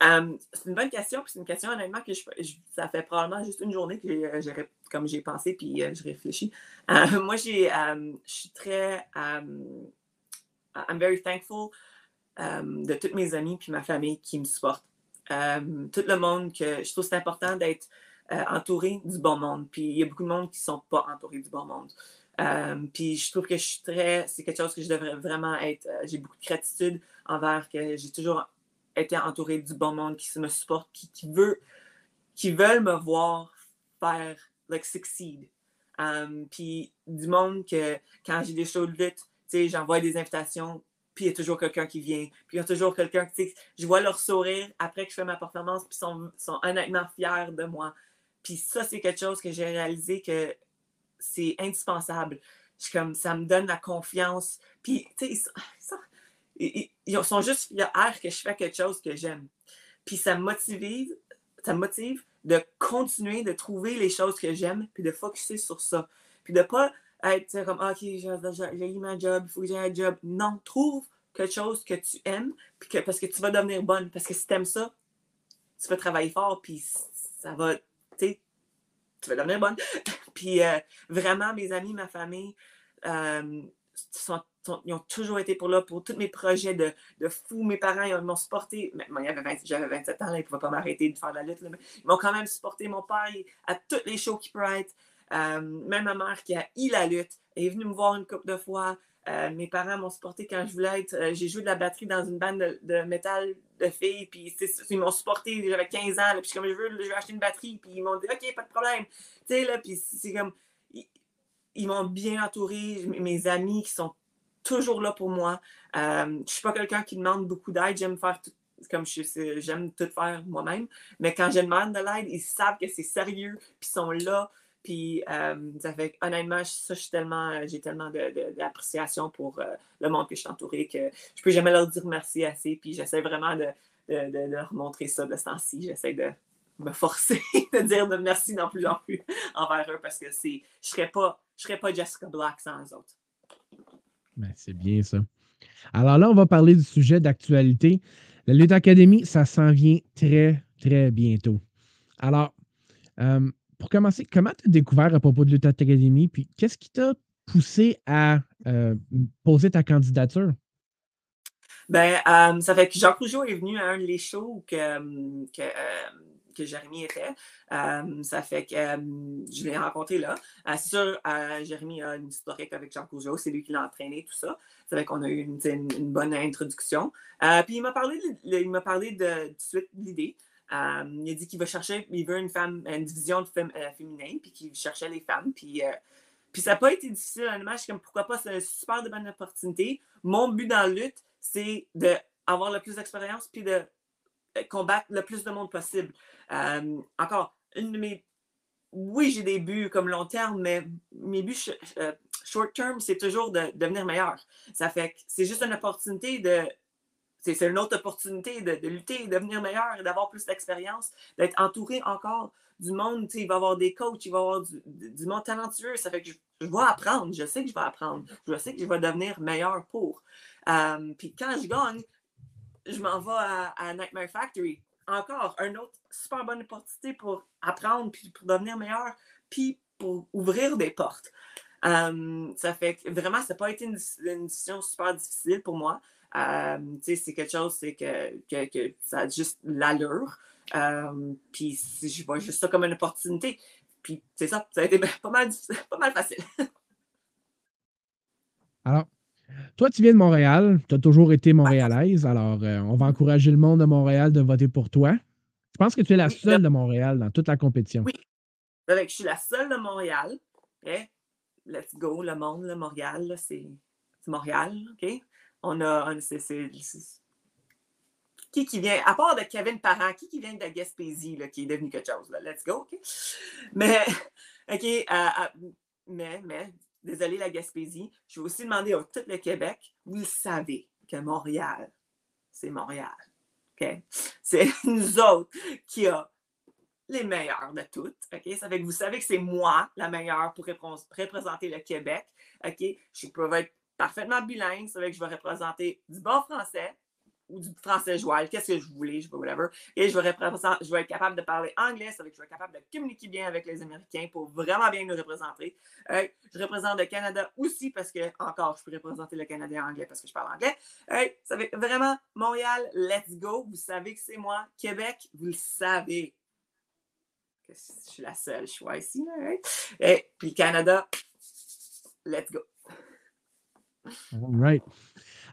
Um, c'est une bonne question, puis c'est une question honnêtement que je, je, ça fait probablement juste une journée que euh, j'aurais, comme j'ai pensé, puis euh, je réfléchis. Uh, moi, j'ai, um, je suis très, um, I'm very thankful um, de tous mes amis puis ma famille qui me supportent. Um, tout le monde que je trouve c'est important d'être euh, entouré du bon monde. Puis il y a beaucoup de monde qui ne sont pas entourés du bon monde. Um, puis je trouve que je suis très, c'est quelque chose que je devrais vraiment être. Euh, j'ai beaucoup de gratitude envers que j'ai toujours été entourée du bon monde qui me supporte, qui, qui veut, qui veulent me voir faire, like, succeed. Um, puis du monde que, quand j'ai des shows de lutte, tu sais, j'envoie des invitations, puis il y a toujours quelqu'un qui vient, puis il y a toujours quelqu'un, tu sais, je vois leur sourire après que je fais ma performance, puis ils sont, sont honnêtement fiers de moi. Puis ça, c'est quelque chose que j'ai réalisé que c'est indispensable. Je suis comme, ça me donne la confiance, puis, tu sais, ça... Ils, ils sont juste fiers que je fais quelque chose que j'aime. Puis ça me motive, ça me motive de continuer de trouver les choses que j'aime puis de focusser sur ça. Puis de ne pas être comme, ah, OK, j'ai, j'ai eu ma job, il faut que j'ai un job. Non, trouve quelque chose que tu aimes puis que, parce que tu vas devenir bonne. Parce que si tu aimes ça, tu vas travailler fort puis ça va, tu sais, tu vas devenir bonne. Puis euh, vraiment, mes amis, ma famille, euh, sont ils ont toujours été pour là, pour tous mes projets de, de fou. Mes parents, ils m'ont supporté. Maintenant, il y avait vingt, j'avais vingt-sept ans, là, ils ne pouvaient pas m'arrêter de faire de la lutte. Là. Ils m'ont quand même supporté. Mon père, il, à toutes les shows qu'il peut être. Euh, même ma mère qui a eu la lutte, elle est venue me voir une couple de fois. Euh, mes parents m'ont supporté quand je voulais être. Euh, j'ai joué de la batterie dans une bande de, de métal de filles. Puis ils m'ont supporté. J'avais quinze ans. Là, puis comme je veux, je vais acheter une batterie. Puis ils m'ont dit, OK, pas de problème. Tu sais, là, puis c'est comme... Ils, ils m'ont bien entouré. Mes amis qui sont toujours là pour moi. Euh, je ne suis pas quelqu'un qui demande beaucoup d'aide. J'aime faire tout, comme je sais, j'aime tout faire moi-même. Mais quand je demande de l'aide, ils savent que c'est sérieux, puis ils sont là. Puis, euh, ça fait, honnêtement, ça, je suis tellement, j'ai tellement de, de, d'appréciation pour euh, le monde que je suis entourée que je ne peux jamais leur dire merci assez. Puis, j'essaie vraiment de, de, de leur montrer ça de ce temps-ci. J'essaie de me forcer de dire de merci non plus en plus envers eux parce que c'est, je ne serais pas, je serais pas Jessika Black sans eux autres. Ben, c'est bien ça. Alors là, on va parler du sujet d'actualité. La LUTT Académie, ça s'en vient très, très bientôt. Alors, euh, pour commencer, comment tu as découvert à propos de LUTT Académie? Puis, qu'est-ce qui t'a poussé à euh, poser ta candidature? Bien, euh, ça fait que Jacques Rougeau est venu à un des shows que, que, euh, que Jérémy était. Euh, ça fait que euh, je l'ai rencontré là. Euh, c'est sûr, euh, Jérémy a une historique avec Jacques Rougeau. C'est lui qui l'a entraîné, tout ça. Ça fait qu'on a eu une, une, une bonne introduction. Euh, puis il m'a parlé, il m'a parlé de, de suite de l'idée. Euh, il a dit qu'il va chercher, il veut une femme, une division de fem, euh, féminine, puis qu'il cherchait les femmes. Puis, euh, puis ça n'a pas été difficile, honnêtement. Je suis comme, pourquoi pas, c'est une super de bonne opportunité. Mon but dans la lutte, c'est d'avoir le plus d'expérience puis de combattre le plus de monde possible. Euh, encore, une de mes... Oui, j'ai des buts comme long terme, mais mes buts sh- euh, short term, c'est toujours de devenir meilleur. Ça fait que c'est juste une opportunité de... C'est, c'est une autre opportunité de, de lutter, de devenir meilleur, d'avoir plus d'expérience, d'être entouré encore du monde. Il va y avoir des coachs, il va y avoir du, du monde talentueux. Ça fait que je, je vais apprendre. Je sais que je vais apprendre. Je sais que je vais devenir meilleur pour. Euh, Puis quand je gagne, je m'en vais à, à Nightmare Factory. Encore, une autre super bonne opportunité pour apprendre, puis pour devenir meilleur, puis pour ouvrir des portes. Euh, ça fait que vraiment, ça n'a pas été une, une décision super difficile pour moi. Euh, tu sais, c'est quelque chose, c'est que, que, que ça a juste l'allure. Euh, puis je vois juste ça comme une opportunité. Puis c'est ça, ça a été pas mal, pas mal facile. Alors, toi, tu viens de Montréal. Tu as toujours été montréalaise. Alors, euh, on va encourager le monde de Montréal de voter pour toi. Je pense que tu es la seule de Montréal dans toute la compétition. Oui. Donc, je suis la seule de Montréal. Okay? Let's go, le monde, le Montréal, là, c'est, c'est Montréal. Okay? On a. On, c'est, c'est, c'est... Qui qui vient, à part de Kevin Parent, qui qui vient de Gaspésie, là, qui est devenu quelque chose? Là? Let's go, OK? Mais, OK, euh, mais, mais, désolé la Gaspésie, je vais aussi demander à tout le Québec, vous savez que Montréal, c'est Montréal, OK? C'est nous autres qui a les meilleurs de toutes, OK? Ça fait que vous savez que c'est moi la meilleure pour répr- représenter le Québec, OK? Je peux être parfaitement bilingue, ça fait que je vais représenter du bon français, ou du français joual, qu'est-ce que je voulais, je sais pas, whatever. Et je vais, représenter, je vais être capable de parler anglais, ça veut que je vais être capable de communiquer bien avec les Américains pour vraiment bien nous représenter. Euh, je représente le Canada aussi parce que, encore, je peux représenter le Canadien anglais parce que je parle anglais. Euh, ça veut vraiment, Montréal, let's go, vous savez que c'est moi. Québec, vous le savez. Je suis la seule, je suis ici. Hein? Et puis Canada, let's go. All right.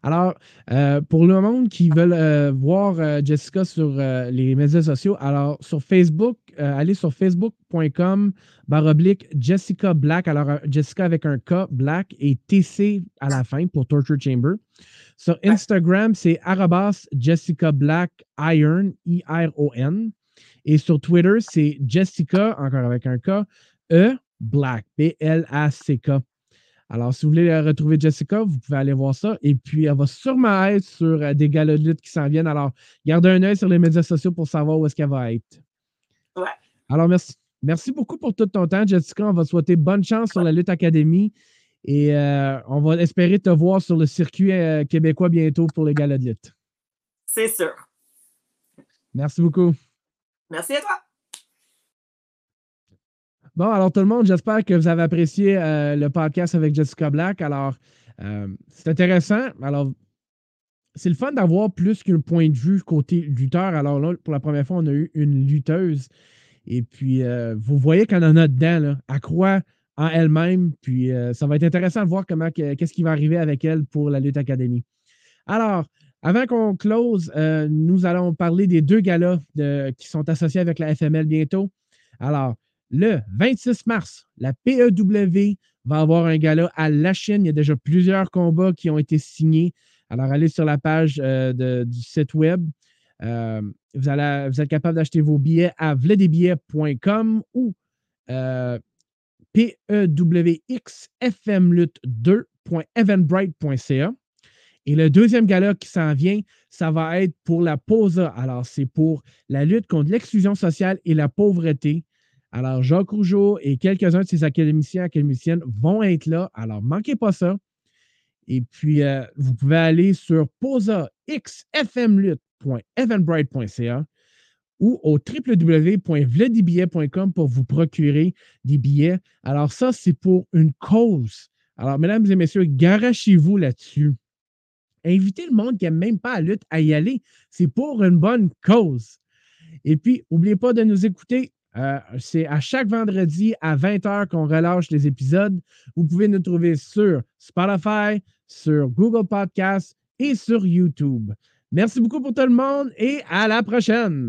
Alors, euh, pour le monde qui veut euh, voir euh, Jessika sur euh, les médias sociaux, alors sur Facebook, euh, allez sur facebook.com barre oblique Jessika Black. Alors, Jessika avec un K, Black et T C à la fin pour Torture Chamber. Sur Instagram, c'est arrobas Jessika Black Iron, I R O N. Et sur Twitter, c'est Jessika, encore avec un K, E, Black, B L A C K. Alors, si vous voulez euh, retrouver Jessika, vous pouvez aller voir ça. Et puis, elle va sûrement être sur euh, des galas de lutte qui s'en viennent. Alors, gardez un œil sur les médias sociaux pour savoir où est-ce qu'elle va être. Ouais. Alors, merci, merci beaucoup pour tout ton temps, Jessika. On va te souhaiter bonne chance ouais. sur la Lutte Académie. Et euh, on va espérer te voir sur le circuit euh, québécois bientôt pour les galas de lutte. C'est sûr. Merci beaucoup. Merci à toi. Bon, alors tout le monde, j'espère que vous avez apprécié euh, le podcast avec Jessika Black. Alors, euh, c'est intéressant. Alors, c'est le fun d'avoir plus qu'un point de vue côté lutteur. Alors là, pour la première fois, on a eu une lutteuse. Et puis, euh, vous voyez qu'on en a dedans, là. Elle croit en elle-même. Puis, euh, ça va être intéressant de voir comment, qu'est-ce qui va arriver avec elle pour la Lutte Académie. Alors, avant qu'on close, euh, nous allons parler des deux galas de, qui sont associés avec la F M L bientôt. Alors, le vingt-six mars, la P E W va avoir un gala à Lachine. Il y a déjà plusieurs combats qui ont été signés. Alors, allez sur la page euh, de, du site web. Euh, vous, allez, vous êtes capable d'acheter vos billets à vladebillets point com ou euh, P E W X F M Lutte deux point eventbrite point C A. Et le deuxième gala qui s'en vient, ça va être pour la Posa. Alors, c'est pour la lutte contre l'exclusion sociale et la pauvreté. Alors, Jacques Rougeau et quelques-uns de ses académiciens et académiciennes vont être là. Alors, manquez pas ça. Et puis, euh, vous pouvez aller sur Posa X F M Lutte point eventbrite point C A ou au w w w point vladebillets point com pour vous procurer des billets. Alors, ça, c'est pour une cause. Alors, mesdames et messieurs, garachez-vous là-dessus. Invitez le monde qui n'aime même pas la lutte à y aller. C'est pour une bonne cause. Et puis, n'oubliez pas de nous écouter. Euh, c'est à chaque vendredi à vingt heures qu'on relâche les épisodes. Vous pouvez nous trouver sur Spotify, sur Google Podcasts et sur YouTube. Merci beaucoup pour tout le monde et à la prochaine!